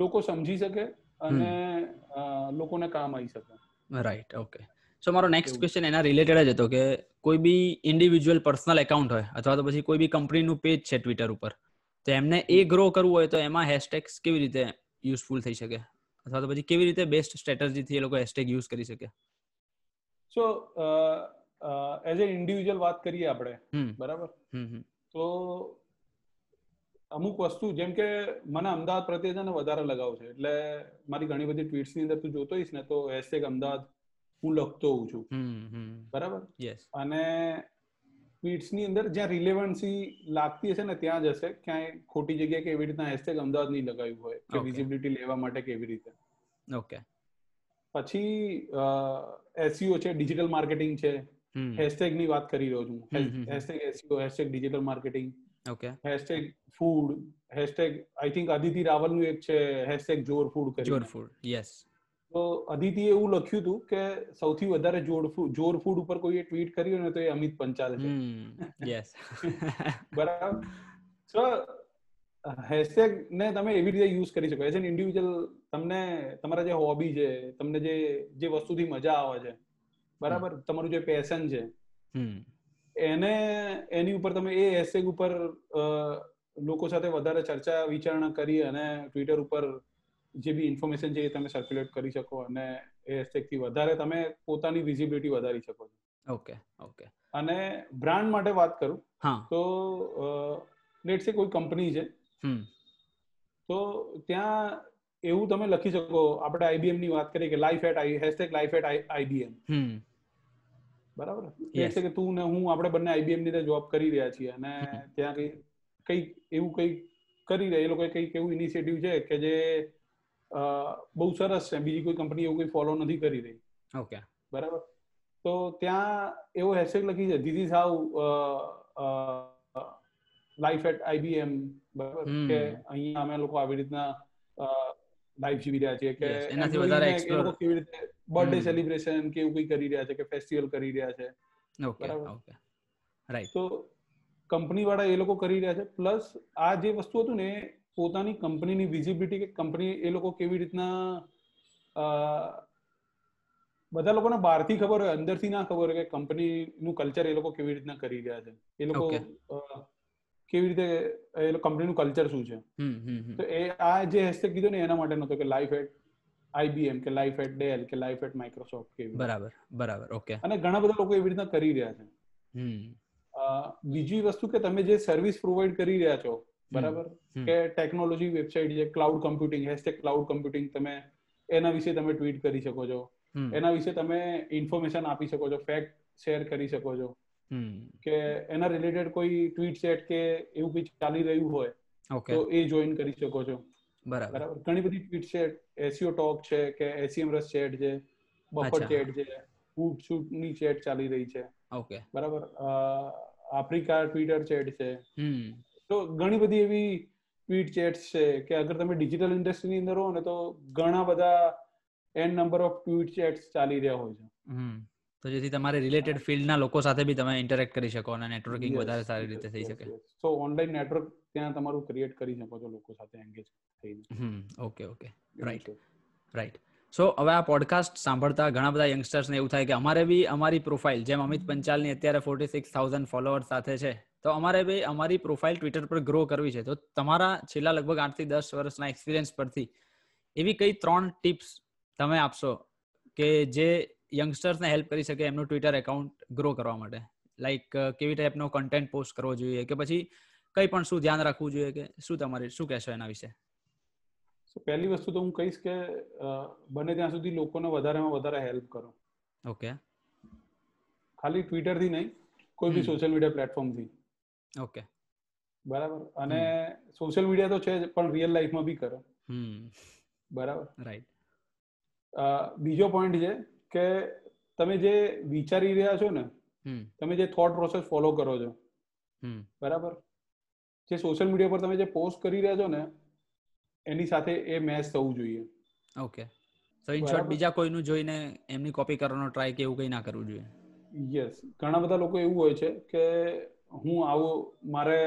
લોકો સમજી શકે અને લોકોને કામ આવી શકે. રાઈટ. ઓકે. સો મારો નેક્સ્ટ ક્વેશ્ચન એના રિલેટેડ જ હતો કે કોઈ બી ઇન્ડિવિજ્યુઅલ પર્સનલ એકાઉન્ટ હોય અથવા તો પછી કોઈ બી કંપનીનું પેજ છે ટ્વિટર ઉપર, તો એમને એ ગ્રો કરવું હોય તો એમાં હેશટેગ્સ કેવી રીતે યુઝફુલ થઈ શકે અથવા તો પછી કેવી રીતે બેસ્ટ સ્ટ્રેટેજીથી એ લોકો હેશટેગ યુઝ કરી શકે? સો એઝ એ ઇન્ડિવિજ્યુઅલ વાત કરીએ આપણે. બરાબર. તો અમુક વસ્તુ જેમ કે મને અમદાવાદ પ્રત્યે છે ને વધારે લગાવ છે, એટલે મારી ઘણી બધી ટ્વીટ્સની અંદર તું જોતો હોઈશ ને તો હેશટેગ અમદાવાદ હું લખતો હોઉં છું. બરાબર. અને ટ્વીટ્સની અંદર જ્યાં રિલેવન્સી લાગતી હશે ને ત્યાં જ હશે. ક્યાંય ખોટી જગ્યાએ કે એવી રીતના હેશટેગ અમદાવાદ નહીં લગાવ્યું હોય કે વિઝિબિલિટી લેવા માટે કેવી રીતે. ઓકે. પછી એસઈઓ છે, ડિજિટલ માર્કેટિંગ છે. હેશટેગ ની વાત કરી રહ્યો છું. Hashtag SEO, hashtag digital marketing. Okay. Hashtag food, hashtag I think Aditi રાવલનું એક છે હેશટેગ જોર ફૂડ કરી. જોર ફૂડ. યસ. તો અદિતિએ એવું લખ્યું હતું કે સૌથી વધારે જોર ફૂડ ઉપર કોઈએ ટ્વીટ કર્યું ને તો એ અમિત પંચાલ છે. બરાબર. સો હેશટેગ ને તમે એવી રીતે યુઝ કરી શકો એઝ એન ઇન્ડિવિજ્યુઅલ. તમને તમારા જે હોબી છે, તમને જે જે વસ્તુથી મજા આવે છે, બરાબર, તમારું જે પેશન છે, એને એની ઉપર તમે એ હેશટેગ ઉપર લોકો સાથે વધારે ચર્ચા વિચારણા કરી અને ટ્વિટર ઉપર જે બી ઇન્ફોર્મેશન છે એ તમે સર્ક્યુલેટ કરી શકો અને એ હેશટેગ થી વધારે તમે પોતાની વિઝિબિલિટી વધારી શકો. Okay okay. અને બ્રાન્ડ માટે વાત કરું તો લેટ્સ સે કોઈ કંપની છે તો ત્યાં એવું તમે લખી શકો, આપણે આઈબીએમ ની વાત કરીએ કે life at hashtag life at આઈબીએમ, બરાબર છે કે તું ને હું આપણે બંને આઈબીએમ ની જોબ કરી રહ્યા છીએ અને ત્યાં કઈ કઈ એવું કઈ કરી રહ્યા, એ લોકોએ કઈક એવું ઇનિશિયેટિવ છે કે જે બહુ સરસ છે, બીજી કોઈ કંપની એવું કઈ ફોલો નથી કરી રહી. ઓકે બરાબર. તો ત્યાં એવો હેશટેગ લખી છે this is how life at આઈબીએમ, બરાબર કે અહીંયા અમે લોકો આવી રીતના લાઈફ જીવી રહ્યા છીએ કે એનાથી વધારે એક્સપ્લોર કેવી રીતે બર્થડે સેલિબ્રેશન કે એવું કઈ કરી રહ્યા છે કે ફેસ્ટિવલ કરી રહ્યા છે. Okay okay right. તો કંપની વાળા એ લોકો કરી રહ્યા છે પ્લસ આ જે વસ્તુ હતું ને પોતાની કંપનીની વિઝિબિલિટી કે કંપની એ લોકો કેવી રીતના, બધા લોકોને બહારથી ખબર હોય અંદરથી ના ખબર હોય કે કંપનીનું કલ્ચર એ લોકો કેવી રીતના કરી રહ્યા છે, એ લોકો કેવી રીતે એ કંપનીનું કલ્ચર શું છે. તો એ આ જે હેશટેગ કીધો ને એના માટે નહોતો કે લાઈફ એટ આઈબીએમ કે લાઈફ એટ ડેલ કે લાઈફ એટ માઇક્રોસોફ્ટ કેવી. બરાબર બરાબર ઓકે. અને ઘણા બધા લોકો એવી રીતના કરી રહ્યા છે. બીજી વસ્તુ કે તમે જે સર્વિસ પ્રોવાઈડ કરી રહ્યા છો, બરાબર કે ટેકનોલોજી વેબસાઇટ છે cloud computing, hashtag cloud computing, તમે એના વિશે તમે ટ્વીટ કરી શકો છો, એના વિશે તમે ઇન્ફોર્મેશન આપી શકો છો, ફેક્ટ શેર કરી શકો છો કે એના રિલેટેડ કોઈ ટ્વીટ સેટ કે એવું કંઈ ચાલી રહ્યું હોય તો એ જોઈન કરી શકો છો. બરાબર. ઘણી બધી ટ્વીટ સેટ એસઈઓ ટોક છે કે એસઈએમ રસ ચેટ છે, બફર ચેટ છે, હૂટ શૂટ ની ચેટ ચાલી રહી છે. ઓકે બરાબર. આફ્રિકા ટ્વિટર ચેટ છે. તો ઘણી બધી એવી ટ્વીટ ચેટ્સ છે કે અગર તમે ડિજિટલ ઇન્ડસ્ટ્રીની અંદર હો ને તો ઘણા બધા an number of tweet chats ચાલી રહ્યા હોય છે. તો જેથી તમારે રિલેટેડ ફિલ્ડના લોકો સાથે બી તમે ઇન્ટરેક્ટ કરી શકો અને નેટવર્કિંગ વધારે સારી રીતે થઈ શકે. સો ઓનલાઈન નેટવર્ક ત્યાં તમારું ક્રિએટ કરી શકો છો લોકો સાથે એન્ગેજ થઈને. Okay okay right right. So હવે આ પોડકાસ્ટ સાંભળતા ઘણા બધા યંગસ્ટર્સને એવું થાય કે અમારે બી અમારી પ્રોફાઇલ, જેમ અમિત પંચાલની અત્યારે ફોર્ટી સિક્સ થાઉઝન્ડ ફોલોઅર્સ સાથે છે, તો અમારે બી અમારી પ્રોફાઇલ ટ્વિટર પર ગ્રો કરવી છે. તો તમારા છેલ્લા લગભગ આઠથી દસ વર્ષના એક્સપિરિયન્સ પરથી એવી કઈ ત્રણ ટિપ્સ તમે આપશો કે જે યંગસ્ટર્સને હેલ્પ કરી શકે એમનું ટ્વિટર એકાઉન્ટ ગ્રો કરવા માટે? લાઈક કેવી ટાઈપનો કન્ટેન્ટ પોસ્ટ કરવો જોઈએ કે પછી કંઈ પણ શું ધ્યાન રાખવું જોઈએ કે શું તમારી શું કહેશો એના વિશે? પહેલી વસ્તુ તો હું કહીશ કે બને ત્યાં સુધી લોકોને વધારેમાં વધારે હેલ્પ કરો. ઓકે. ખાલી ટ્વિટરથી નહીં, કોઈ બી સોશિયલ મીડિયા પ્લેટફોર્મથી. ઓકે બરાબર. અને સોશિયલ મીડિયા તો છે જ પણ રિયલ લાઈફમાં બી કરો. બરાબર રાઈટ. બીજો પોઈન્ટ છે કે તમે જે વિચારી રહ્યા છો ને, તમે જે થોટ પ્રોસેસ ફોલો કરો છો, બરાબર, જે સોશિયલ મીડિયા પર તમે જે પોસ્ટ કરી રહ્યા છો ને એની સાથે એ મેચ થવું જોઈએ. ઓકે. સો ઇન શોર્ટ બીજા કોઈનું જોઈને એમની કોપી કરવાનો ટ્રાય કે એવું કંઈ ના કરવું જોઈએ. યસ. ઘણા બધા લોકો એવું હોય છે કે હું આવું, મારે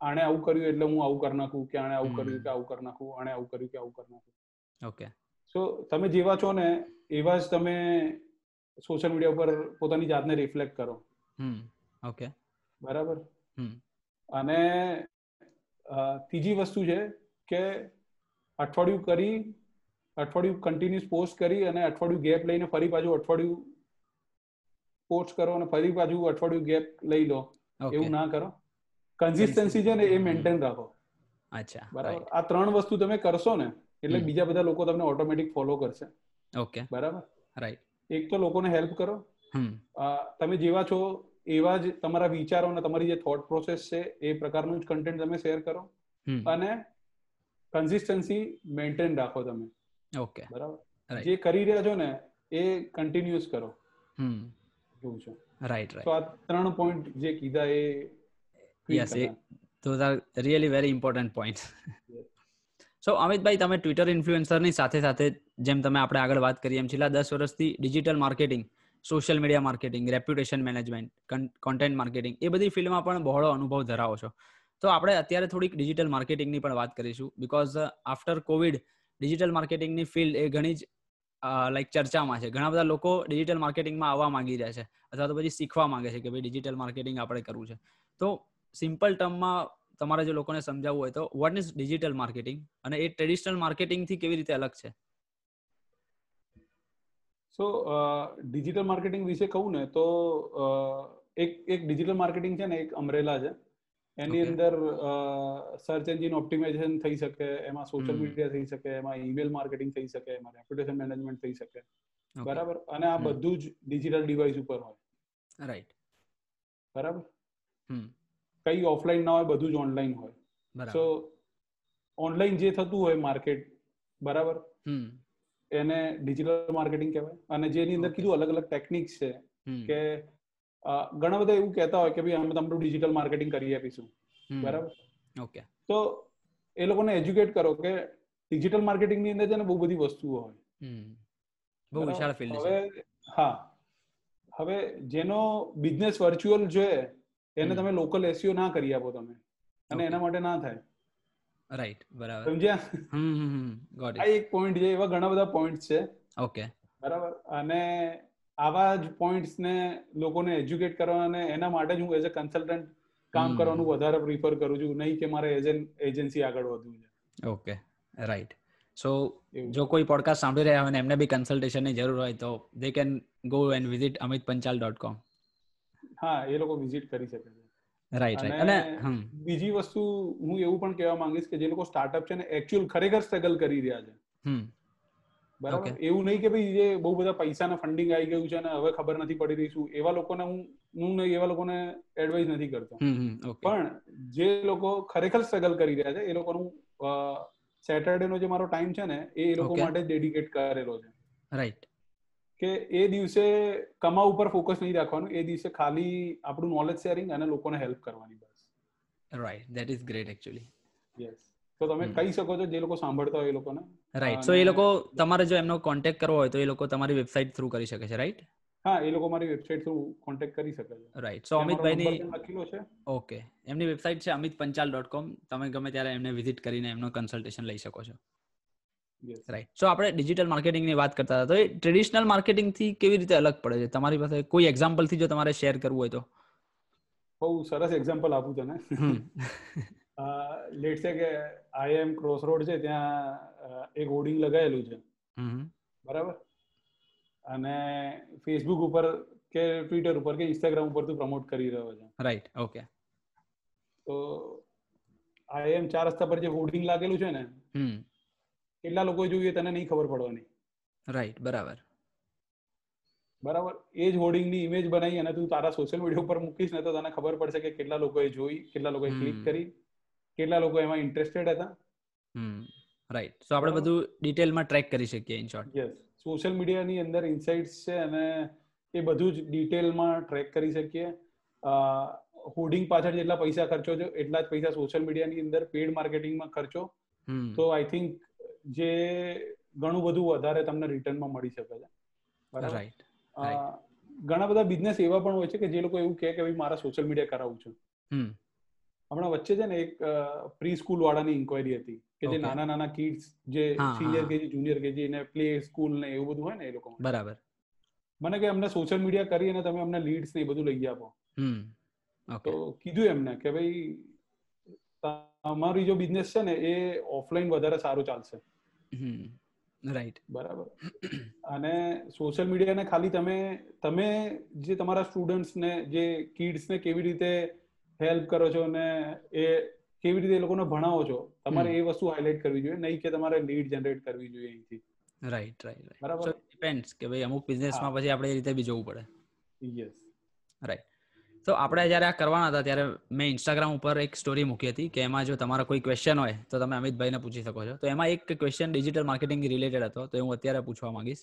આણે આવું કર્યું એટલે હું આવું કરી નાખું કે આણે આવું કર્યું કે આવું કરી નાખું, આણે આવું કર્યું કે આવું કરી નાખું. ઓકે. સો તમે જેવા છો ને એવા જ તમે સોશિયલ મીડિયા ઉપર પોતાની જાતને રિફ્લેક્ટ કરો. ઓકે બરાબર. અને ત્રીજી વસ્તુ છે કે અઠવાડિયું કરી અઠવાડિયું કન્ટિન્યુઅસ પોસ્ટ કરી અને અઠવાડિયું ગેપ લઈને ફરી પાછું અઠવાડિયું પોસ્ટ કરો અને ફરી પાછું અઠવાડિયું ગેપ લઈ લો, એવું ના કરો. કન્સિસ્ટન્સી છે ને એ મેન્ટેન રાખો. અચ્છા બરાબર. આ ત્રણ વસ્તુ તમે કરશો ને એટલે બીજા બધા લોકો તમને ઓટોમેટિક ફોલો કરશે. ઓકે બરાબર રાઈટ. એક તો લોકોને હેલ્પ કરો, તમે જેવા છો એવા જ તમારા વિચારો અને તમારી જે થોટ પ્રોસેસ છે એ પ્રકારનું જ કન્ટેન્ટ તમે શેર કરો અને કન્સિસ્ટન્સી મેન્ટેન રાખો તમે. ઓકે બરાબર. જે કરી રહ્યા છો ને એ કન્ટિન્યુઅસ કરો. હમ એવું છે. Right right. તો આ ત્રણ પોઈન્ટ જે કીધા એ યસ એ તો are really very important point. So Amitbhai, તમે ટ્વિટર ઇન્ફ્લુએન્સરની સાથે સાથે જેમ તમે આપણે આગળ વાત કરી એમ છેલ્લા દસ વર્ષથી digital marketing, social media marketing, reputation management, content marketing એ બધી ફિલ્ડમાં પણ બહોળો અનુભવ ધરાવો છો. તો આપણે અત્યારે થોડીક ડિજિટલ માર્કેટિંગની પણ વાત કરીશું, બિકોઝ આફ્ટર કોવિડ ડિજિટલ માર્કેટિંગની ફિલ્ડ એ ઘણી જ લાઈક ચર્ચામાં છે. ઘણા બધા લોકો ડિજિટલ માર્કેટિંગમાં આવવા માંગી રહ્યા છે અથવા તો પછી શીખવા માંગે છે કે ભાઈ ડિજિટલ માર્કેટિંગ આપણે કરવું છે. તો સિમ્પલ ટર્મમાં તમારે જો લોકોને સમજાવવું હોય તો વોટ ઇઝ ડિજિટલ માર્કેટિંગ અને એ ટ્રેડિશનલ માર્કેટિંગથી કેવી રીતે અલગ છે? સો ડિજિટલ માર્કેટિંગ વિશે કહું ને તો એક એક ડિજિટલ માર્કેટિંગ છે ને એક અમરેલા છે, એની અંદર સર્ચ એન્જિન ઓપ્ટિમાઇઝેશન થઈ શકે, એમાં સોશિયલ મીડિયા થઈ શકે, એમાં ઈમેલ માર્કેટિંગ થઈ શકે, એમાં રેપ્યુટેશન મેનેજમેન્ટ થઈ શકે, બરાબર. અને આ બધું જ ડિજિટલ ડિવાઇસ ઉપર હોય, રાઈટ, બરાબર. કઈ ઓફલાઈન ના હોય, બધું જ ઓનલાઈન હોય. સો ઓનલાઈન જે થતું હોય માર્કેટ, બરાબર, એને ડિજિટલ માર્કેટિંગ કહેવાય. અને જેની અંદર કીધું અલગ અલગ ટેકનિક્સ છે કે ઘણા બધા એવું કહેતા હોય કે ભાઈ અમે તમને ડિજિટલ માર્કેટિંગ કરી આપીશું, બરાબર. ઓકે, તો એ લોકોને એજ્યુકેટ કરો કે ડિજિટલ માર્કેટિંગ ની અંદર છે ને બહુ બધી વસ્તુઓ હોય, બહુ વિશાળ ફિલ્ડ છે. હા, હવે જેનો બિઝનેસ વર્ચ્યુઅલ છે એને તમે લોકલ એસઈઓ ના કરી આપો તમે, અને એના માટે ના થાય, રાઈટ, બરાબર, સમજ્યા? Hmm, got it. આ એક પોઈન્ટ છે, એવા ઘણા બધા પોઈન્ટ્સ છે. ઓકે, બરાબર. અને આવા જ પોઈન્ટ્સ ને લોકોને એજ્યુકેટ કરવા, અને એના માટે જ હું એઝ અ કન્સલ્ટન્ટ કામ કરવાનું વધારે પ્રિફર કરું છું, નહીં કે મારે એજન્સી આગળ વધવું છે. Okay, right. સો જો કોઈ પોડકાસ્ટ સાંભળી રહ્યા હોય અને એમને બી કન્સલ્ટેશનની જરૂર હોય તો they can go and visit amit panchal dot com. હા, એ લોકો વિઝિટ કરી શકે છે. Right, right. અને બીજી વસ્તુ હું એવું પણ કહેવા માંગીશ કે જે લોકો સ્ટાર્ટઅપ છે ને એક્ચ્યુઅલ ખરેખર સ્ટ્રગલ કરી રહ્યા છે, બરાબર. એવું નહીં કે ભાઈ જે બહુ બધા પૈસાના ફંડિંગ આવી ગયું છે ને હવે ખબર નથી પડી રહી શું, એવા લોકોને હું હું નહીં એવા લોકોને એડવાઇસ નથી કરતો, પણ જે લોકો ખરેખર સ્ટ્રગલ કરી રહ્યા છે એ લોકોનું સેટરડે નો જે મારો ટાઈમ છે ને એ લોકો માટે ડેડિકેટ કરેલો છે, રાઈટ. કે એ દિવસે કમા ઉપર ફોકસ નહીં રાખવાનું, એ દિવસે ખાલી આપણું નોલેજ શેરિંગ અને લોકોને હેલ્પ કરવાની, બસ, right. That is great actually. Yes, તો તમે કહી શકો છો જે લોકો સાંભળતા હોય એ લોકોને, રાઈટ. સો એ લોકો તમારે જો એમનો કોન્ટેક્ટ કરવો હોય તો એ લોકો તમારી વેબસાઈટ થ્રુ કરી શકે છે, રાઈટ? હા, એ લોકો મારી વેબસાઈટ થ્રુ કોન્ટેક્ટ કરી શકે છે, રાઈટ. સો અમિતભાઈની લખેલો છે, ઓકે, એમની વેબસાઈટ છે amit panchal dot com. તમે ગમે ત્યારે એમને વિઝિટ કરીને એમનો કન્સલ્ટેશન લઈ શકો છો. રાઈટ. સો આપણે ડિજિટલ માર્કેટિંગની વાત કરતા હતા, તો એ ટ્રેડિશનલ માર્કેટિંગથી કેવી રીતે અલગ પડે છે? તમારી પાસે કોઈ એક્ઝામ્પલથી જો તમારે શેર કરવું હોય તો? બહુ સરસ એક્ઝામ્પલ આપું તને. લેટ સે કે આઈ એમ ક્રોસ રોડ છે, ત્યાં એક હોર્ડિંગ લગાવેલું છે, બરાબર, અને ફેસબુક ઉપર કે ટ્વિટર ઉપર કે ઇન્સ્ટાગ્રામ ઉપર તું પ્રમોટ કરી રહ્યો છે, રાઈટ. ઓકે, તો આઈ એમ ચાર રસ્તા પર જે હોર્ડિંગ લાગેલું છે ને કેટલા લોકો જોઈએ તને નહીં ખબર પડવાની, રાઈટ, બરાબર, બરાબર. એ જ હોર્ડિંગની ઇમેજ બનાવી અને તું તારા સોશિયલ મીડિયા ઉપર મૂકીશ ને તો તને ખબર પડશે કે કેટલા લોકોએ જોઈ, કેટલા લોકોએ ક્લિક કરી, કેટલા લોકો એમાં ઇન્ટરેસ્ટેડ હતા, રાઈટ. સો આપણે બધું ડિટેલમાં ટ્રેક કરી શકીએ, ઇન શોર્ટ. યસ, સોશિયલ મીડિયાની અંદર ઇનસાઇટ્સ છે અને એ બધું જ ડિટેલમાં ટ્રેક કરી શકીએ. હોર્ડિંગ પાછળ જેટલા પૈસા ખર્ચો છો એટલા જ પૈસા સોશિયલ મીડિયાની અંદર પેઇડ માર્કેટિંગમાં ખર્ચો, તો આઈ થિંક જે ઘણું બધું વધારે તમને રિટર્નમાં મળી શકે છે, બરાબર. ઘણા બધા બિઝનેસ એવા પણ હોય છે કે જે લોકો એવું કહે કે ભાઈ મારા સોશિયલ મીડિયા કરાવું છું. હમણાં વચ્ચે છે ને એક પ્રી સ્કૂલ વાળાની ઇન્ક્વાયરી હતી કે જે નાના નાના કિડ્સ જે સિનિયર કેજી, જુનિયર કેજી ને પ્લે સ્કૂલ ને એવું બધું હોય ને એ લોકો, બરાબર, મને કે અમને સોશિયલ મીડિયા કરી અને તમે અમને લીડ્સ ને એ બધું લઈ આપો. તો કીધું એમને કે ભાઈ અમારી જો બિઝનેસ છે ને એ ઓફલાઈન વધારે સારું ચાલશે, રાઈટ, બરાબર. અને સોશિયલ મીડિયાને ખાલી તમે તમે જે તમારા સ્ટુડન્ટ્સને, જે કિડ્સને કેવી રીતે હેલ્પ કરો છો ને એ કેવી રીતે એ લોકોને ભણાવો છો, તમારે એ વસ્તુ હાઇલાઇટ કરવી જોઈએ, નહીં કે તમારે લીડ જનરેટ કરવી જોઈએ અહીંથી, રાઈટ, રાઈટ, બરાબર. ડિપેન્ડ્સ કે ભાઈ અમુક બિઝનેસમાં પછી આપણે એ રીતે બી જોવું પડે. Yes, right. તો આપણે જ્યારે આ કરવાના હતા ત્યારે મેં ઇન્સ્ટાગ્રામ ઉપર એક સ્ટોરી મૂકી હતી કે એમાં જો તમારો કોઈ ક્વેશ્ચન હોય તો તમે અમિતભાઈને પૂછી શકો છો. તો એમાં એક ક્વેશ્ચન ડિજિટલ માર્કેટિંગ રિલેટેડ હતો, તો હું અત્યારે પૂછવા માંગીશ.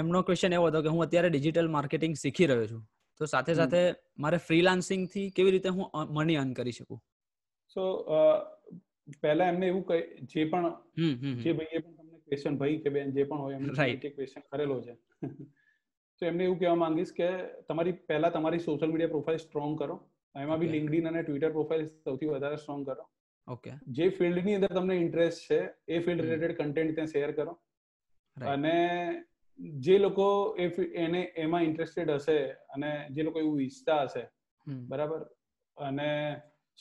એમનો ક્વેશ્ચન એવો હતો કે હું અત્યારે ડિજિટલ માર્કેટિંગ શીખી રહ્યો છું, તો સાથે સાથે મારે ફ્રીલાન્સિંગથી કેવી રીતે હું મની અર્ન કરી શકું? સો પહેલા એમને એવું કહે, જે પણ જે ભાઈએ પણ તમને ક્વેશ્ચન, ભાઈ કે બેન જે પણ હોય એમને રાઈટ ક્વેશ્ચન કરેલો છે, તો એમને એવું કહેવા માંગીશ કે તમારી પહેલા તમારી સોશિયલ મીડિયા પ્રોફાઇલ સ્ટ્રોંગ કરો, એમાં બી લિંક્ડઇન અને ટ્વિટર પ્રોફાઇલ સૌથી વધારે સ્ટ્રોંગ કરો. ઓકે, જે ફિલ્ડની અંદર તમને ઇન્ટરેસ્ટ છે એ ફિલ્ડ રિલેટેડ કન્ટેન્ટ ત્યાં શેર કરો, અને જે લોકો એ એને એમાં ઇન્ટરેસ્ટેડ હશે અને જે લોકો એવું ઈચ્છતા હશે, બરાબર, અને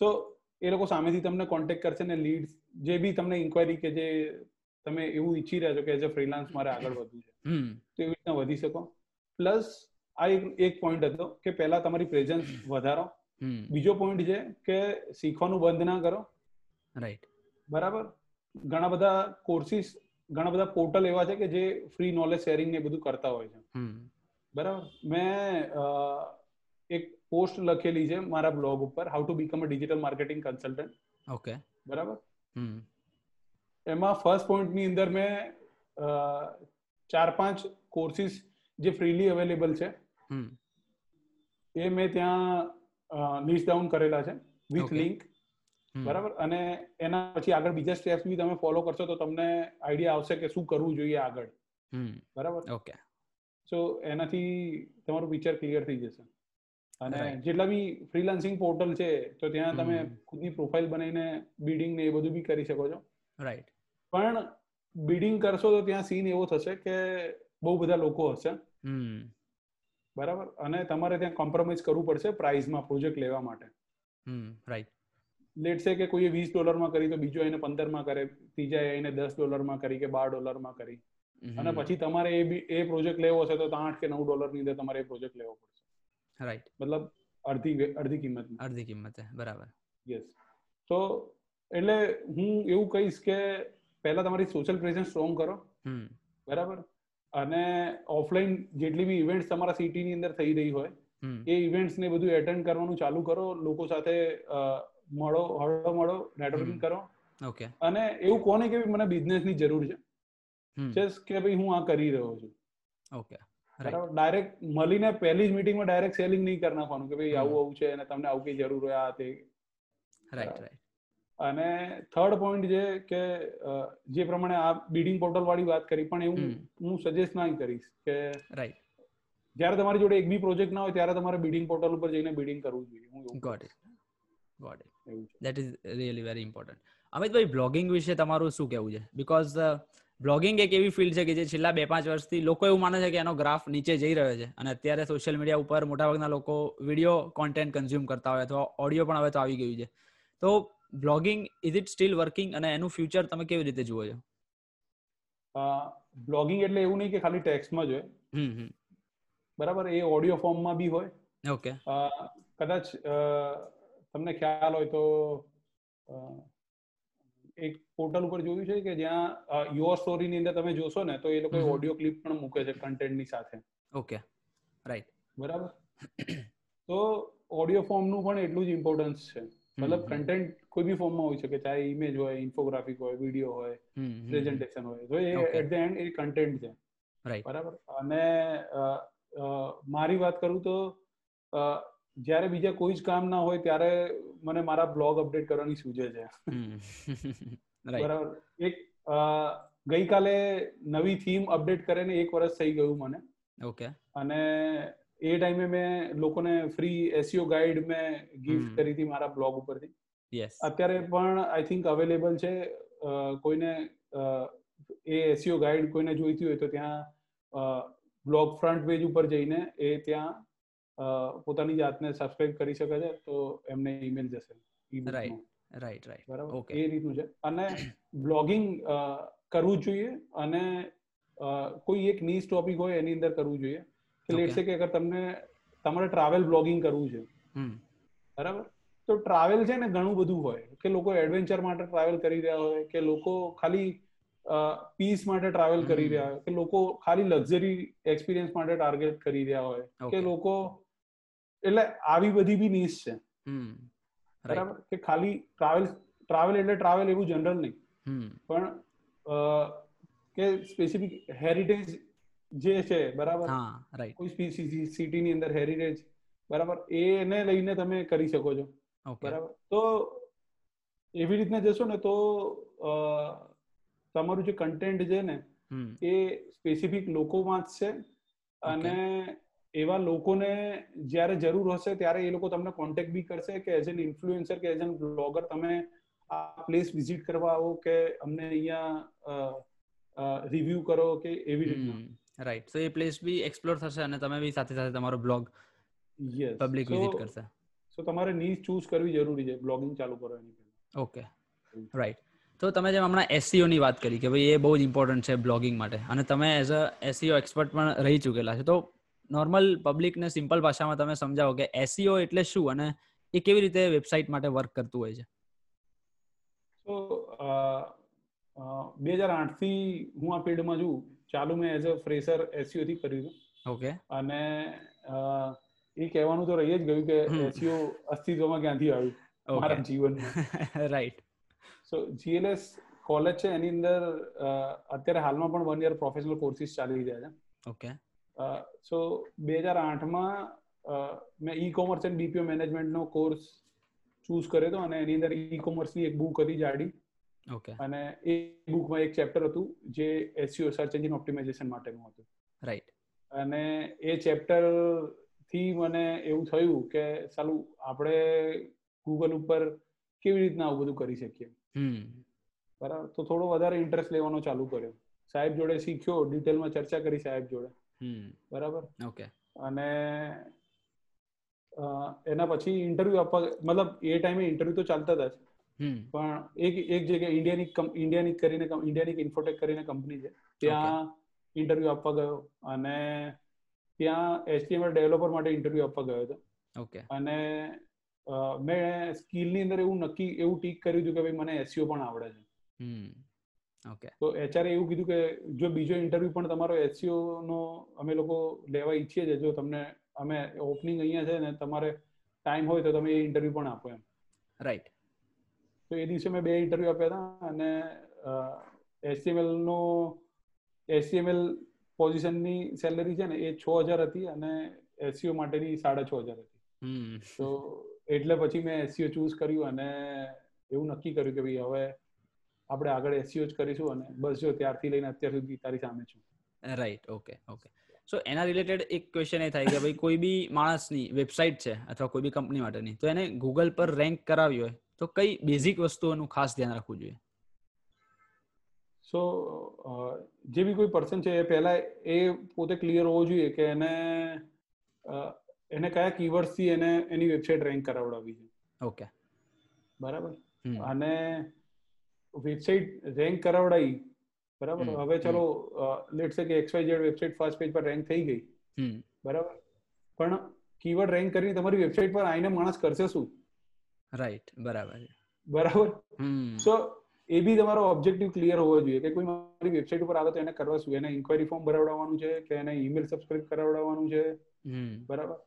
સો એ લોકો સામેથી તમને કોન્ટેક્ટ કરશે ને લીડ્સ જે બી તમને ઇન્ક્વાયરી કે જે તમે એવું ઈચ્છી રહ્યા છો કે એઝ અ ફ્રીલાન્સ મારે આગળ વધવું છે, તો એવી રીતના વધી શકો. પ્લસ આ એક પોઈન્ટ હતો કે પહેલા તમારી પ્રેઝન્સ વધારો. બીજો પોઈન્ટ છે કે શીખવાનું બંધ ના કરો. રાઈટ, બરાબર. ઘણા બધા કોર્સિસ, ઘણા બધા પોર્ટલ એવા છે કે જે ફ્રી નોલેજ શેરિંગ ને બધું કરતા હોય છે, બરાબર. મેં એક પોસ્ટ લખેલી છે મારા બ્લોગ ઉપર, how to become a digital marketing consultant. Okay, બરાબર. એમાં ફર્સ્ટ પોઈન્ટની અંદર મેં ચાર પાંચ કોર્સિસ જે ફ્રીલી અવેલેબલ છે એ મેં ત્યાં લિસ્ટ ડાઉન કરેલા છે વિથ લિંક, બરાબર. અને એના પછી આગળ બીજા સ્ટેપ્સ બી તમે ફોલો કરશો તો તમને આઈડિયા આવશે કે શું કરવું જોઈએ આગળ, બરાબર. ઓકે, સો એનાથી તમારું પિક્ચર ક્લિયર થઈ જશે. અને જેટલા બી ફ્રીલાન્સિંગ પોર્ટલ છે તો ત્યાં તમે ખુદની પ્રોફાઇલ બનાવીને બિડિંગ ને એ બધું બી કરી શકો છો. રાઈટ. પણ બિડિંગ કરશો તો ત્યાં સીન એવો થશે કે બહુ બધા લોકો હશે, બરાબર. અને તમારે ત્યાં કોમ્પ્રોમાઇઝ કરવું પડશે પ્રાઇસમાં પ્રોજેક્ટ લેવા માટે. રાઈટ. લેટ સે કે કોઈએ વીસ ડોલરમાં કરી તો બીજો એને પંદરમાં કરે, ત્રીજા એને દસ ડોલરમાં કરી કે બાર ડોલરમાં કરી, અને પછી તમારે એ એ પ્રોજેક્ટ લેવો હશે તો આઠ કે નવ ડોલરની અંદર તમારે એ પ્રોજેક્ટ લેવો પડશે. રાઈટ, મતલબ અડધી અડધી કિંમત અડધી કિંમત બરાબર. યસ. તો એટલે હું એવું કહીશ કે પહેલા તમારી સોશિયલ પ્રેઝન્સ સ્ટ્રોંગ કરો, બરાબર. અને ઓફલાઈન જેટલી બી ઇવેન્ટ્સ તમારા સિટીની અંદર થઈ રહી હોય એ ઇવેન્ટ્સ ને બધું એટેન્ડ કરવાનું ચાલુ કરો, લોકો સાથે મળો, હળો મળો, નેટવર્કિંગ કરો. ઓકે. અને એવું કોને કે મને બિઝનેસની જરૂર છે જસ્ટ કે ભાઈ હું આ કરી રહ્યો છું. ઓકે. ડાયરેક્ટ મળીને પહેલી જ મીટિંગમાં ડાયરેક્ટ સેલિંગ નહીં કરી નાખવાનું કે ભાઈ આવું આવું છે અને તમને આવું કઈ જરૂર હોય આ તે. Right, right. અને થર્ડ પોઈન્ટ છે કે જે પ્રમાણે આ બિડિંગ પોર્ટલ વાળી વાત કરી, પણ એવું હું સજેસ્ટ ના કરીશ કે રાઈટ, જ્યારે તમારી જોડે એક બી પ્રોજેક્ટ ના હોય ત્યારે તમારે બિડિંગ પોર્ટલ ઉપર જઈને બિડિંગ કરવું જોઈએ. હું got it, got it. That is really very important. Amitbhai, blogging વિશે તમારું શું કહેવું છે? બીકોઝ બ્લોગિંગ એક એવી ફિલ્ડ છે કે જે છેલ્લા બે પાંચ વર્ષથી લોકો એવું માને છે કે એનો ગ્રાફ નીચે જઈ રહ્યો છે, અને અત્યારે સોશિયલ મીડિયા ઉપર મોટાભાગના લોકો વિડીયો કોન્ટેન્ટ કન્ઝ્યુમ કરતા હોય, અથવા ઓડિયો પણ હવે તો આવી ગયું છે. તો blogging is it still working, અને એનું ફ્યુચર તમે કેવી રીતે જુઓ છો? બ્લોગિંગ એટલે એવું નહીં કે ખાલી ટેક્સ્ટમાં જ હોય, બરાબર, એ ઓડિયો ફોર્મમાં બી હોય. ઓકે. કદાચ તમને ખ્યાલ હોય તો એક પોર્ટલ ઉપર જોયું છે કે જ્યાં યોર સ્ટોરી ની અંદર તમે જોશો ને તો એ લોકો ઓડિયો ક્લિપ પણ મૂકે છે કન્ટેન્ટ ની સાથે. ઓકે, રાઈટ, બરાબર. તો ઓડિયો ફોર્મ નું પણ એટલું જ ઇમ્પોર્ટન્સ છે. મતલબ કન્ટેન્ટ કોઈ બી ફોર્મમાં હોઈ શકે, ચાહે ઇમેજ હોય, ઇન્ફોગ્રાફિક હોય, વિડીયો હોય, પ્રેઝન્ટેશન હોય, તો એ એટ ધ એન્ડ એ કન્ટેન્ટ છે. રાઈટ, બરાબર. અને મારી વાત કરું તો જયારે બીજા કોઈ જ કામ ના હોય ત્યારે મને મારા બ્લોગ અપડેટ કરવાની સૂઝે છે, બરાબર. એક ગઈકાલે નવી થીમ અપડેટ કરીને એક વર્ષ થઈ ગયું મને. ઓકે. અને એ ટાઈમે મેં લોકોને ફ્રી એસઈઓ ગાઈડ મેં ગિફ્ટ કરી હતી મારા બ્લોગ ઉપરથી. યસ. અત્યારે પણ આઈ થિંક અવેલેબલ છે, કોઈને એ એસઈઓ ગાઈડ કોઈને જોઈતી હોય તો ત્યાં બ્લોગ ફ્રન્ટ પેજ ઉપર જઈને એ ત્યાં પોતાની જાતને સબસ્ક્રાઇબ કરી શકે છે, તો એમને ઈમેલ જશે. રાઈટ, રાઈટ, રાઈટ, બરાબર. એ રીતનું છે. અને બ્લોગિંગ કરવું જોઈએ, અને કોઈ એક નીશ ટોપિક હોય એની અંદર કરવું જોઈએ. લેટ સે કે અગર તમને તમારે ટ્રાવેલ બ્લોગિંગ કરવું છે, બરાબર, તો ટ્રાવેલ છે ને ઘણું બધું હોય કે લોકો એડવેન્ચર માટે ટ્રાવેલ કરી રહ્યા હોય, કે લોકો ખાલી પીસ માટે ટ્રાવેલ કરી રહ્યા હોય, કે લોકો ખાલી લક્ઝરી એક્સપિરિયન્સ માટે ટાર્ગેટ કરી રહ્યા હોય, કે લોકો એટલે આવી બધી બી નીશ છે, બરાબર, કે ખાલી ટ્રાવેલ ટ્રાવેલ એટલે ટ્રાવેલ એવું જનરલ નહીં, પણ કે સ્પેસિફિક હેરિટેજ જે છે, બરાબર, કોઈ સિટીની અંદર હેરિટેજ, બરાબર, એને લઈને તમે કરી શકો છો, બરાબર. તો એવી રીતના જશો ને તો તમારું જે કન્ટેન્ટ છે ને એ સ્પેસિફિક લોકો વાંચશે, અને એવા લોકોને જ્યારે જરૂર હશે ત્યારે એ લોકો તમને કોન્ટેક્ટ બી કરશે કે એઝ એન ઇન્ફ્લુએન્સર કે એઝ એન બ્લોગર તમે આ પ્લેસ વિઝિટ કરવા આવો, કે અમને અહીંયા રિવ્યુ કરો, કે એવી રીતના. રાઈટ. સો એ પ્લેસ બી એક્સપ્લોર થશે અને તમે બી સાથે સાથે તમારો બ્લોગ પબ્લિક વિઝિટ કરશે. સો તમારે નીશ ચૂઝ કરવી જરૂરી છે બ્લોગિંગ ચાલુ કરવાની પહેલા. Okay, right. તો તમે જેમ હમણાં એસઈઓ ની વાત કરી કે ભાઈ એ બહુ જ ઇમ્પોર્ટન્ટ છે બ્લોગિંગ માટે, અને તમે એઝ અ એસઈઓ એક્સપર્ટ પણ રહી ચૂકેલા છે, તો નોર્મલ પબ્લિકને સિમ્પલ ભાષામાં તમે સમજાવો કે એસઈઓ એટલે શું અને એ કેવી રીતે વેબસાઇટ માટે વર્ક કરતું હોય છે? તો બે હજાર આઠ થી હું આ ફિલ્ડમાં છું. ચાલુ મેં એઝ અ ફ્રેશર એસઈઓ થી કર્યું હતું. ઓકે. અને એ કહેવાનું તો રહી જ ગયું કે એસઈઓ અસ્તિત્વમાં ક્યાંથી આવ્યું મારા જીવનમાં. રાઈટ. સો જીએલએસ કોલેજ છે એની અંદર અત્યારે હાલમાં પણ વન યર પ્રોફેશનલ કોર્સિસ ચાલી રહ્યા છે. ઓકે. સો બે હજાર આઠમાં મેં ઈ કોમર્સ એન્ડ બીપીઓ મેનેજમેન્ટનો કોર્સ ચૂઝ કર્યો હતો અને એની અંદર ઈ કોમર્સની એક બુક હતી જાડી. ઓકે. અને એ બુકમાં એક ચેપ્ટર હતું જે એસઈઓ સર્ચ એન્જિન ઓપ્ટિમાઇઝેશન માટેનું હતું. રાઈટ. અને એ ચેપ્ટરથી મને એવું થયું કે સાલું આપણે ગૂગલ ઉપર કેવી રીતના આવું બધું કરી શકીએ. બરાબર. તો થોડો વધારે ઇન્ટરેસ્ટ લેવાનો ચાલુ કર્યો. સાહેબ જોડે શીખ્યો, ડિટેલમાં ચર્ચા કરી સાહેબ જોડે. બરાબર. ઓકે. અને એના પછી ઇન્ટરવ્યુ આપવા, મતલબ એ ટાઈમે ઇન્ટરવ્યુ તો ચાલતા હતા જ, પણ એક એક જગ્યાએ ઇન્ડિયાની ઇન્ડિયાની કરીને ઇન્ડિયાની ઇન્ફોટેક કરીને કંપની છે, ત્યાં ઇન્ટરવ્યુ આપવા ગયો અને ત્યાં એચટીએમએલ ડેવલપર માટે ઇન્ટરવ્યુ આપવા ગયો હતો. ઓકે. અને મેં સ્કિલની અંદર એવું નક્કી એવું ટીક કર્યું હતું કે ભાઈ મને એસઈઓ પણ આવડે છે. ઓકે. તો એચઆરએ એવું કીધું કે જો બીજો ઇન્ટરવ્યુ પણ તમારો એસઈઓ નો અમે લોકો લેવા ઈચ્છીએ છીએ, જો તમને અમે ઓપનિંગ અહીંયા છે ને તમારે ટાઈમ હોય તો તમે એ ઇન્ટરવ્યુ પણ આપો એમ. રાઈટ. તો એ દિવસે મેં બે ઇન્ટરવ્યુ આપ્યા હતા અને એચટીએમએલ નો એચટીએમએલ પોઝિશનની સેલરી છે ને એ છ હજાર હતી અને એસઈઓ માટેની સાડા છ હજાર હતી. તો એટલે પછી મેં એસઈઓ ચૂઝ કર્યું અને એવું નક્કી કર્યું કે ભાઈ હવે આપણે આગળ એસઈઓ જ કરીશું અને બસ જો ત્યારથી લઈને અત્યાર સુધી તારી સામે છું. રાઈટ. ઓકે. ઓકે. સો એના રિલેટેડ એક ક્વેશ્ચન એ થાય કે ભાઈ કોઈ બી માણસની વેબસાઇટ છે અથવા કોઈ બી કંપની માટેની, તો એને ગૂગલ પર રેન્ક કરાવી હોય તો કઈ બેઝિક વસ્તુઓનું ખાસ ધ્યાન રાખવું જોઈએ? સો જે બી કોઈ પર્સન છે એ પહેલા એ પોતે ક્લિયર હોવો જોઈએ કે એને એને કયા કીવર્ડ્સથી એને એની વેબસાઇટ રેન્ક કરાવડાવી છે. ઓકે. બરાબર. અને વેબસાઇટ રેન્ક કરાવડાવી. બરાબર. હવે ચલો લેટ્સ સે કે એક્સવાયઝેડ વેબસાઇટ ફર્સ્ટ પેજ પર રેન્ક થઈ ગઈ. બરાબર. પણ કીવર્ડ રેન્ક કરીને તમારી વેબસાઇટ પર આઈને માણસ કરશે શું? રાઈટ. બરાબર. બરાબર. સો એ બી તમારો ઓબ્જેક્ટિવ ક્લિયર હોવો જોઈએ કે કોઈ મારી વેબસાઇટ ઉપર આવે તો એને કરવા શું, એને ઇન્ક્વાયરી ફોર્મ ભરાવડાવવાનું છે કે એને ઈમેલ સબસ્ક્રાઇબ કરાવડાવવાનું છે. બરાબર.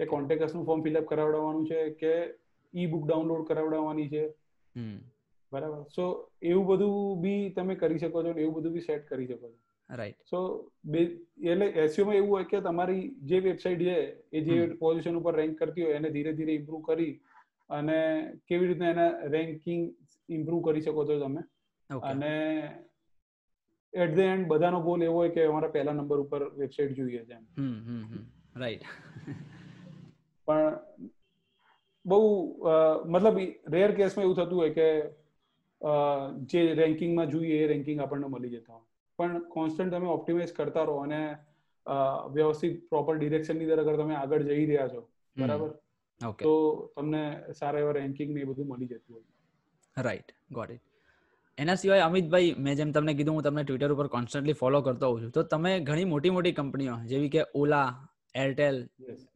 કે કોન્ટેક્ટર્સનું ફોર્મ ફિલઅપ કરાવડાવવાનું છે કે ઈ બુક ડાઉનલોડ કરાવડાવવાની છે. બરાબર. સો એવું બધું બી તમે કરી શકો છો, એવું બધું બી સેટ કરી શકો છો. રાઈટ. સો બે એટલે એસઈઓમાં એવું હોય કે તમારી જે વેબસાઇટ છે એ જે પોઝિશન ઉપર રેન્ક કરતી હોય એને ધીરે ધીરે ઇમ્પ્રુવ કરી અને કેવી રીતના એના રેન્કિંગ ઇમ્પ્રુવ કરી શકો છો તમે. અને એટ ધ એન્ડ બધાનો ગોલ એવો હોય કે અમારા પહેલા નંબર ઉપર વેબસાઇટ જોઈએ છે. રાઈટ. પણ બહુ મતલબ રેર કેસમાં એવું થતું હોય કે જે રેન્કિંગમાં જોઈએ એ રેન્કિંગ આપણને મળી જતા હોય, પણ કોન્સ્ટન્ટ તમે ઓપ્ટિમાઇઝ કરતા રહો અને વ્યવસ્થિત પ્રોપર ડિરેક્શનની અંદર અગર તમે આગળ જઈ રહ્યા છો, બરાબર, તો તમને સારા એવા રેન્કિંગ ને એ બધું મળી જતું હોય. રાઈટ. Got it. એના સિવાય અમિતભાઈ, મેં જેમ તમને કીધું હું તમને ટ્વિટર ઉપર કોન્સ્ટન્ટલી ફોલો કરતો હોઉં છું, તો તમે ઘણી મોટી મોટી કંપનીઓ જેવી કે ઓલા, એરટેલ,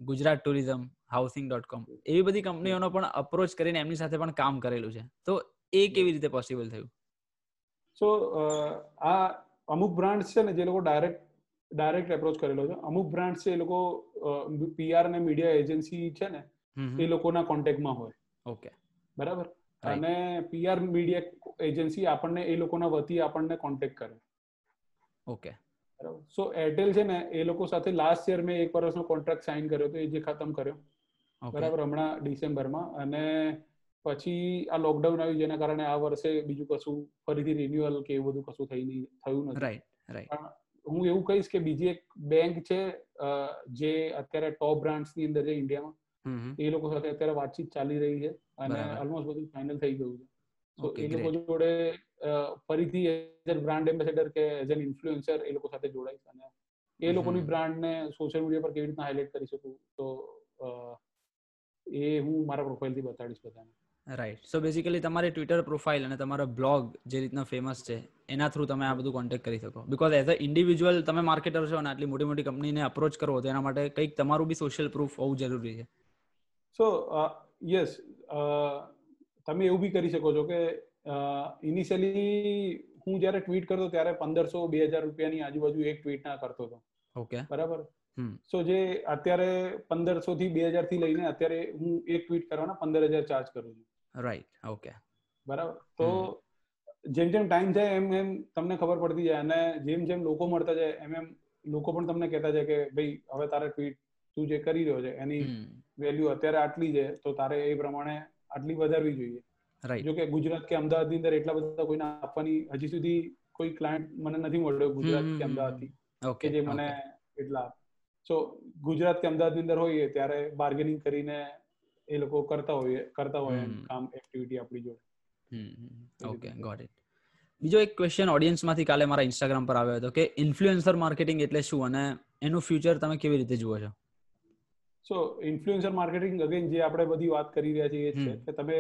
Gujarat tourism, housing dot com એવી બધી કંપનીઓનો પણ અપ્રોચ કરીને એમની સાથે પણ કામ કરેલું છે, તો એ કેવી રીતે પોસિબલ થયું? સો આ અમુક બ્રાન્ડ્સ છે ને જે લોકો ડાયરેક્ટ ડાયરેક્ટ એપ્રોચ કરેલો છે, અમુક બ્રાન્ડ્સ છે એ લોકો પીઆર ને મીડિયા એજન્સી છે ને એ લોકોના કોન્ટેક્ટમાં હોય. ઓકે. બરાબર. અને પીઆર મીડિયા એજન્સી આપણને એ લોકોના વતી આપણને કોન્ટેક્ટ કરે. ઓકે. બરાબર. સો એરટેલ છે ને એ લોકો સાથે લાસ્ટ યર મેં એક વર્ષનો કોન્ટ્રાક્ટ સાઇન કર્યો હતો, એ જે ખતમ કર્યો. બરાબર. હમણાં ડિસેમ્બરમાં. અને પછી આ લોકડાઉન આવ્યું જેના કારણે આ વર્ષે બીજું કશું ફરીથી રિન્યુઅલ કે એવું બધું કશું થઈ નહીં થયું નથી. રાઈટ. રાઈટ. હું એવું કહીશ કે બીજી એક બેંક છે જે અત્યારે ટોપ બ્રાન્ડ્સની અંદર છે ઇન્ડિયામાં, એ લોકો સાથે અત્યારે વાતચીત ચાલી રહી છે અને ઓલમોસ્ટ બધું ફાઇનલ થઈ ગયું છે. તો એ લોકો જોડે ફરીથી એઝ અ બ્રાન્ડ એમ્બેસેડર કે એઝ એન ઇન્ફ્લુએન્સર એ લોકો સાથે જોડાઈશ અને એ લોકોની બ્રાન્ડને સોશિયલ મીડિયા પર કેવી રીતના હાઇલાઇટ કરી શકું, તો એ હું મારા પ્રોફાઇલથી બતાડીશ બધાને. રાઈટ. સો બેઝિકલી તમારી ટ્વિટર પ્રોફાઇલ અને તમારો બ્લોગ જે રીતના ફેમસ છે એના થ્રુ તમે આ બધું કોન્ટેક્ટ કરી શકો, બિકોઝ એઝ અ ઇન્ડિવિજ્યુઅલ તમે માર્કેટર છો અને આટલી મોટી મોટી કંપનીને અપ્રોચ કરો તો એના માટે કંઈક તમારું બી સોશિયલ પ્રૂફ હોવું જરૂરી છે. સો યસ, તમે એવું બી કરી શકો છો કે ઇનિશિયલી હું જ્યારે ટ્વીટ કરતો ત્યારે પંદરસો બે હજાર રૂપિયાની આજુબાજુ એક ટ્વીટ ના કરતો હતો. ઓકે, બરાબર. સો જે અત્યારે પંદરસો થી બે હજાર થી લઈને અત્યારે હું એક ટ્વીટ કરવાના પંદર હજાર ચાર્જ કરું છું. રાઈટ, ઓકે, બરાબર. તો જેમ જેમ ટાઈમ જાય એમ એમ તમને ખબર પડતી જાય અને જેમ જેમ લોકો મળતા જાય એમ એમ લોકો પણ તમને કહેતા જાય કે ભાઈ હવે તારે ટ્વીટ તું જે કરી રહ્યો છે એની વેલ્યુ અત્યારે આટલી છે તો તારે એ પ્રમાણે આટલી વધારવી જોઈએ. રાઈટ. જો કે ગુજરાત કે અમદાવાદની અંદર એટલા બધા કોઈને આપવાની હજી સુધી કોઈ ક્લાયન્ટ મને નથી મળ્યો ગુજરાત કે અમદાવાદથી કે જે મને એટલા. સો ગુજરાત કે અમદાવાદની અંદર હોઈએ ત્યારે બાર્ગેનિંગ કરીને એ લોકો કરતા હોય કરતા હોય કામ એક્ટિવિટી આપણી જોડે. Okay, got it. બીજો એક ક્વેશ્ચન ઓડિયન્સમાંથી કાલે મારા ઇન્સ્ટાગ્રામ પર આવ્યો હતો કે ઇન્ફ્લુએન્સર માર્કેટિંગ એટલે શું અને એનું ફ્યુચર તમે કેવી રીતે જુઓ છો? સો ઇન્ફ્લુએન્સર માર્કેટિંગ અગેન જે આપણે બધી વાત કરી રહ્યા છીએ એ છે કે તમે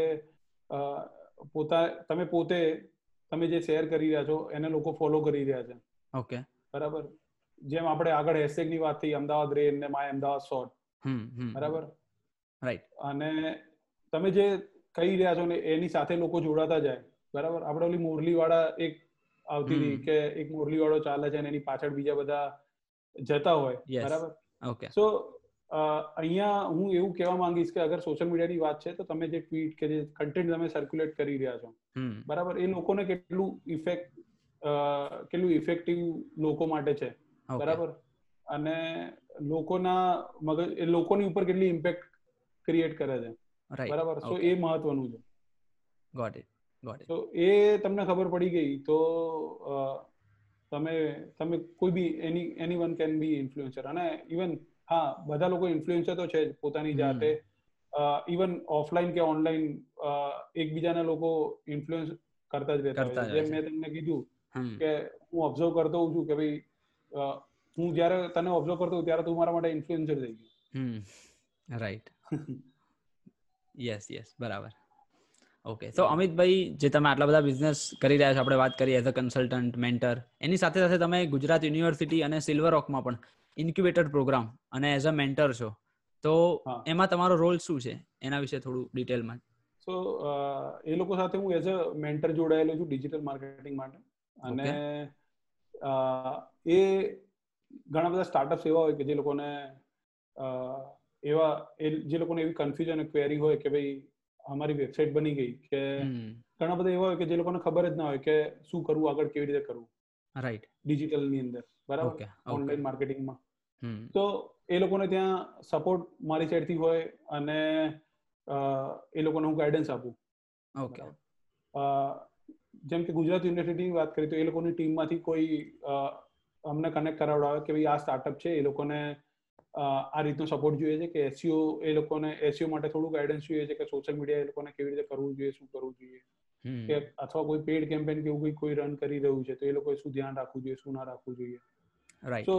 પોતા તમે પોતે તમે જે શેર કરી રહ્યા છો એને લોકો ફોલો કરી રહ્યા છે. ઓકે, બરાબર. જેમ આપણે આગળ હેશટેગની વાત થઈ, અમદાવાદ રેન ને માય અમદાવાદ શોર્ટ, બરાબર. રાઈટ. અને તમે જે કહી રહ્યા છો ને એની સાથે લોકો જોડાતા જાય, બરાબર. આપણે ઓલી મોરલી વાળા એક આવતી હતી કે એક મોરલી વાળો ચાલે છે અને એની પાછળ બીજા બધા જતા હોય, બરાબર. ઓકે. સો અહીંયા હું એવું કહેવા માંગીશ કે અગર સોશિયલ મીડિયાની વાત છે તો તમે જે ટ્વીટ કે જે કન્ટેન્ટ તમે સર્ક્યુલેટ કરી રહ્યા છો, બરાબર, એ લોકોને કેટલું ઇફેક્ટ કેટલું ઇફેક્ટિવ લોકો માટે છે, બરાબર, અને લોકોના મગજ એ લોકોની ઉપર કેટલી ઇમ્પેક્ટ ક્રિએટ કરે છે, બરાબર. સો એ મહત્વનું છે. Got it, got it. તો એ તમને ખબર પડી ગઈ તો તમે તમે કોઈ બી any any one can be influencer. અને ઇવન હા, બધા લોકો ઇન્ફ્લુએન્સર તો છે જ પોતાની જાતે, ઇવન ઓફલાઈન કે ઓનલાઈન એકબીજાના લોકો ઇન્ફ્લુએન્સ કરતા જ રહેતા હોય. જેમ મેં તમને કીધું કે હું ઓબ્ઝર્વ કરતો હોઉં છું કે ભાઈ હું જયારે તને ઓબ્ઝર્વ કરતો હોઉં ત્યારે તું મારા માટે ઇન્ફ્લુએન્સર થઈ ગયો. રાઈટ. યસ, યસ, બરાબર. ઓકે. તો અમિતભાઈ, જે તમે આટલા બધા બિઝનેસ કરી રહ્યા છો, આપણે વાત કરી એઝ અ કન્સલ્ટન્ટ, મેન્ટર, એની સાથે સાથે તમે ગુજરાત યુનિવર્સિટી અને સિલ્વર રોકમાં પણ ઇન્ક્યુબેટર પ્રોગ્રામ અને એઝ અ મેન્ટર છો, તો એમાં તમારો રોલ શું છે એના વિશે થોડું ડિટેલમાં. સો એ લોકો સાથે હું એઝ અ મેન્ટર જોડાયેલો છું ડિજિટલ માર્કેટિંગ માટે, અને એ ઘણા બધા સ્ટાર્ટઅપ્સ એવા હોય કે જે લોકોને એવા જે લોકોને એવી કન્ફ્યુઝન ક્વેરી હોય કે ભાઈ અમારી વેબસાઇટ બની ગઈ, કે ઘણા બધા એવા હોય કે જે લોકોને ખબર જ ના હોય કે શું કરવું, આગળ કેવી રીતે કરવું, રાઈટ, ડિજિટલ ની અંદર, બરાબર, ઓનલાઈન માર્કેટિંગમાં. તો એ લોકોને ત્યાં સપોર્ટ મારી સાઈડથી હોય અને એ લોકોને હું ગાઈડન્સ આપું. ઓકે. જેમ કે ગુજરાત યુનિવર્સિટીની વાત કરી તો એ લોકોની ટીમમાંથી કોઈ અમને કનેક્ટ કરાવડાવે કે ભાઈ આ સ્ટાર્ટઅપ છે, એ લોકોને આ રીતનો સપોર્ટ જોઈએ છે, કે એસઈઓ એ લોકોને એસઈઓ માટે થોડું ગાઈડન્સ જોઈએ છે, કે સોશિયલ મીડિયા એ લોકોને કેવી રીતે કરવું જોઈએ, શું કરવું જોઈએ, કે અથવા કોઈ પેડ કેમ્પેન કે એવું કોઈ કોઈ રન કરી રહ્યું છે તો એ લોકોએ શું ધ્યાન રાખવું જોઈએ, શું ના રાખવું જોઈએ. So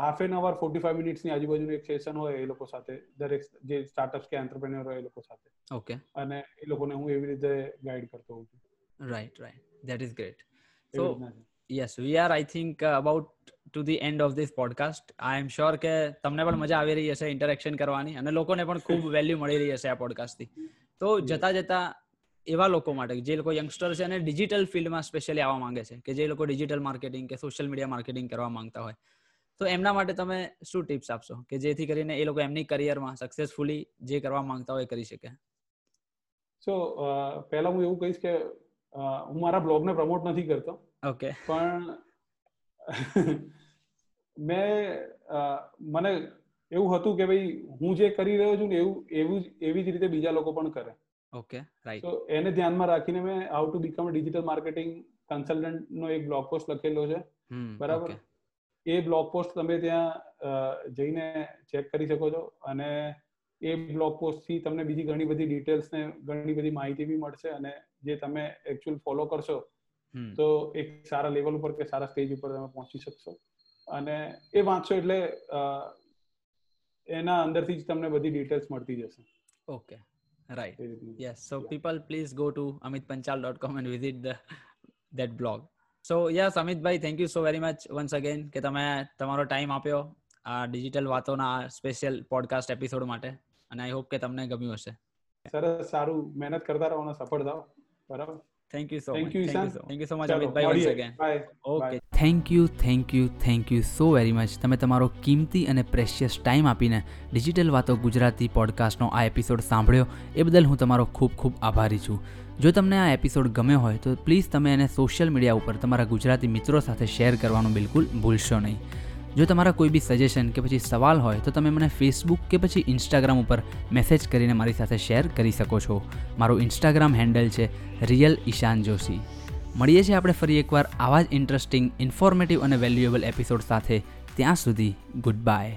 half an hour forty five મિનિટ્સની આજુબાજુનું એક સેશન હોય એ લોકો સાથે, દરેક જે સ્ટાર્ટઅપ્સ કે એન્ટરપ્રેન્યોર હોય એ લોકો સાથે. ઓકે. અને એ લોકોને હું એવી રીતે ગાઈડ કરતો હોઉં છું. Right, right, that is great. So yes, we are I think about to the end of this podcast. I am sure કે તમને પણ મજા આવી રહી હશે ઇન્ટરેક્શન કરવાની અને લોકોને પણ ખૂબ વેલ્યુ મળી રહી હશે આ પોડકાસ્ટથી. તો જતા જતા એવા લોકો માટે જે લોકો યંગસ્ટર છે અને ડિજિટલ ફિલ્ડમાં સ્પેશિયલી આવવા માંગે છે, કે જે લોકો ડિજિટલ માર્કેટિંગ કે સોશિયલ મીડિયા માર્કેટિંગ કરવા માંગતા હોય, તો એમના માટે તમે શું ટિપ્સ આપશો કે જેથી કરીને એ લોકો એમની કરિયરમાં સક્સેસફુલી જે કરવા માંગતા હોય કરી શકે? સો પહેલા હું એવું કહીશ કે હું મારા બ્લોગને પ્રમોટ નથી કરતો. ઓકે. પણ મેં મને એવું હતું કે ભાઈ હું જે કરી રહ્યો છું ને એવું એવું એવી જ રીતે બીજા લોકો પણ કરે. Okay, right. તો એને ધ્યાનમાં રાખીને મેં how to become a digital marketing consultant નો એક બ્લોગ પોસ્ટ લખેલો છે, બરાબર. એ બ્લોગ પોસ્ટ તમે ત્યાં જઈને ચેક કરી શકો છો અને એ બ્લોગ પોસ્ટથી તમને બીજી ઘણી બધી ડિટેલ્સ ને ઘણી બધી માહિતી બી મળશે, અને જે તમે એકચ્યુઅલ ફોલો કરશો તો એક સારા લેવલ ઉપર કે સારા સ્ટેજ ઉપર તમે પહોંચી શકશો. અને એ વાંચશો એટલે એના અંદરથી જ તમને બધી ડિટેલ્સ મળતી જશે. Okay, Right. Yes. So yeah. people, please go to amit panchal dot com and visit the, that blog. So yes, Amit bhai, thank you so very much once again કે તમે તમારો ટાઈમ આપ્યો આ digital વાતોના special podcast episode માટે, અને I hope કે તમને ગમ્યું હશે. સરસ, સારું, મહેનત કરતા રહો અને સફળ થાઓ. બરાબર. Thank you so much. Thank you so much, Amit bhai, once again. Okay. Thank you, thank you, thank you so very much. તમે તમારો કિંમતી અને પ્રેશિયસ ટાઈમ આપીને ડિજિટલ વાતો ગુજરાતી પોડકાસ્ટનો આ એપિસોડ સાંભળ્યો એ બદલ હું તમારો ખૂબ ખૂબ આભારી છું. જો તમને આ એપિસોડ ગમ્યો હોય તો પ્લીઝ તમે એને સોશિયલ મીડિયા ઉપર તમારા ગુજરાતી મિત્રો સાથે શેર કરવાનું બિલકુલ ભૂલશો નહીં. જો તમારા કોઈ બી સજેશન કે પછી સવાલ હોય તો તમે મને ફેસબુક કે પછી ઇન્સ્ટાગ્રામ ઉપર મેસેજ કરીને મારી સાથે શેર કરી શકો છો. મારું ઇન્સ્ટાગ્રામ હેન્ડલ છે રિયલ ઈશાન જોશી. મળીએ છીએ આપણે ફરી એકવાર આવા જ ઇન્ટરેસ્ટિંગ, ઇન્ફોર્મેટિવ અને વેલ્યુએબલ એપિસોડ સાથે. ત્યાં સુધી ગુડ બાય.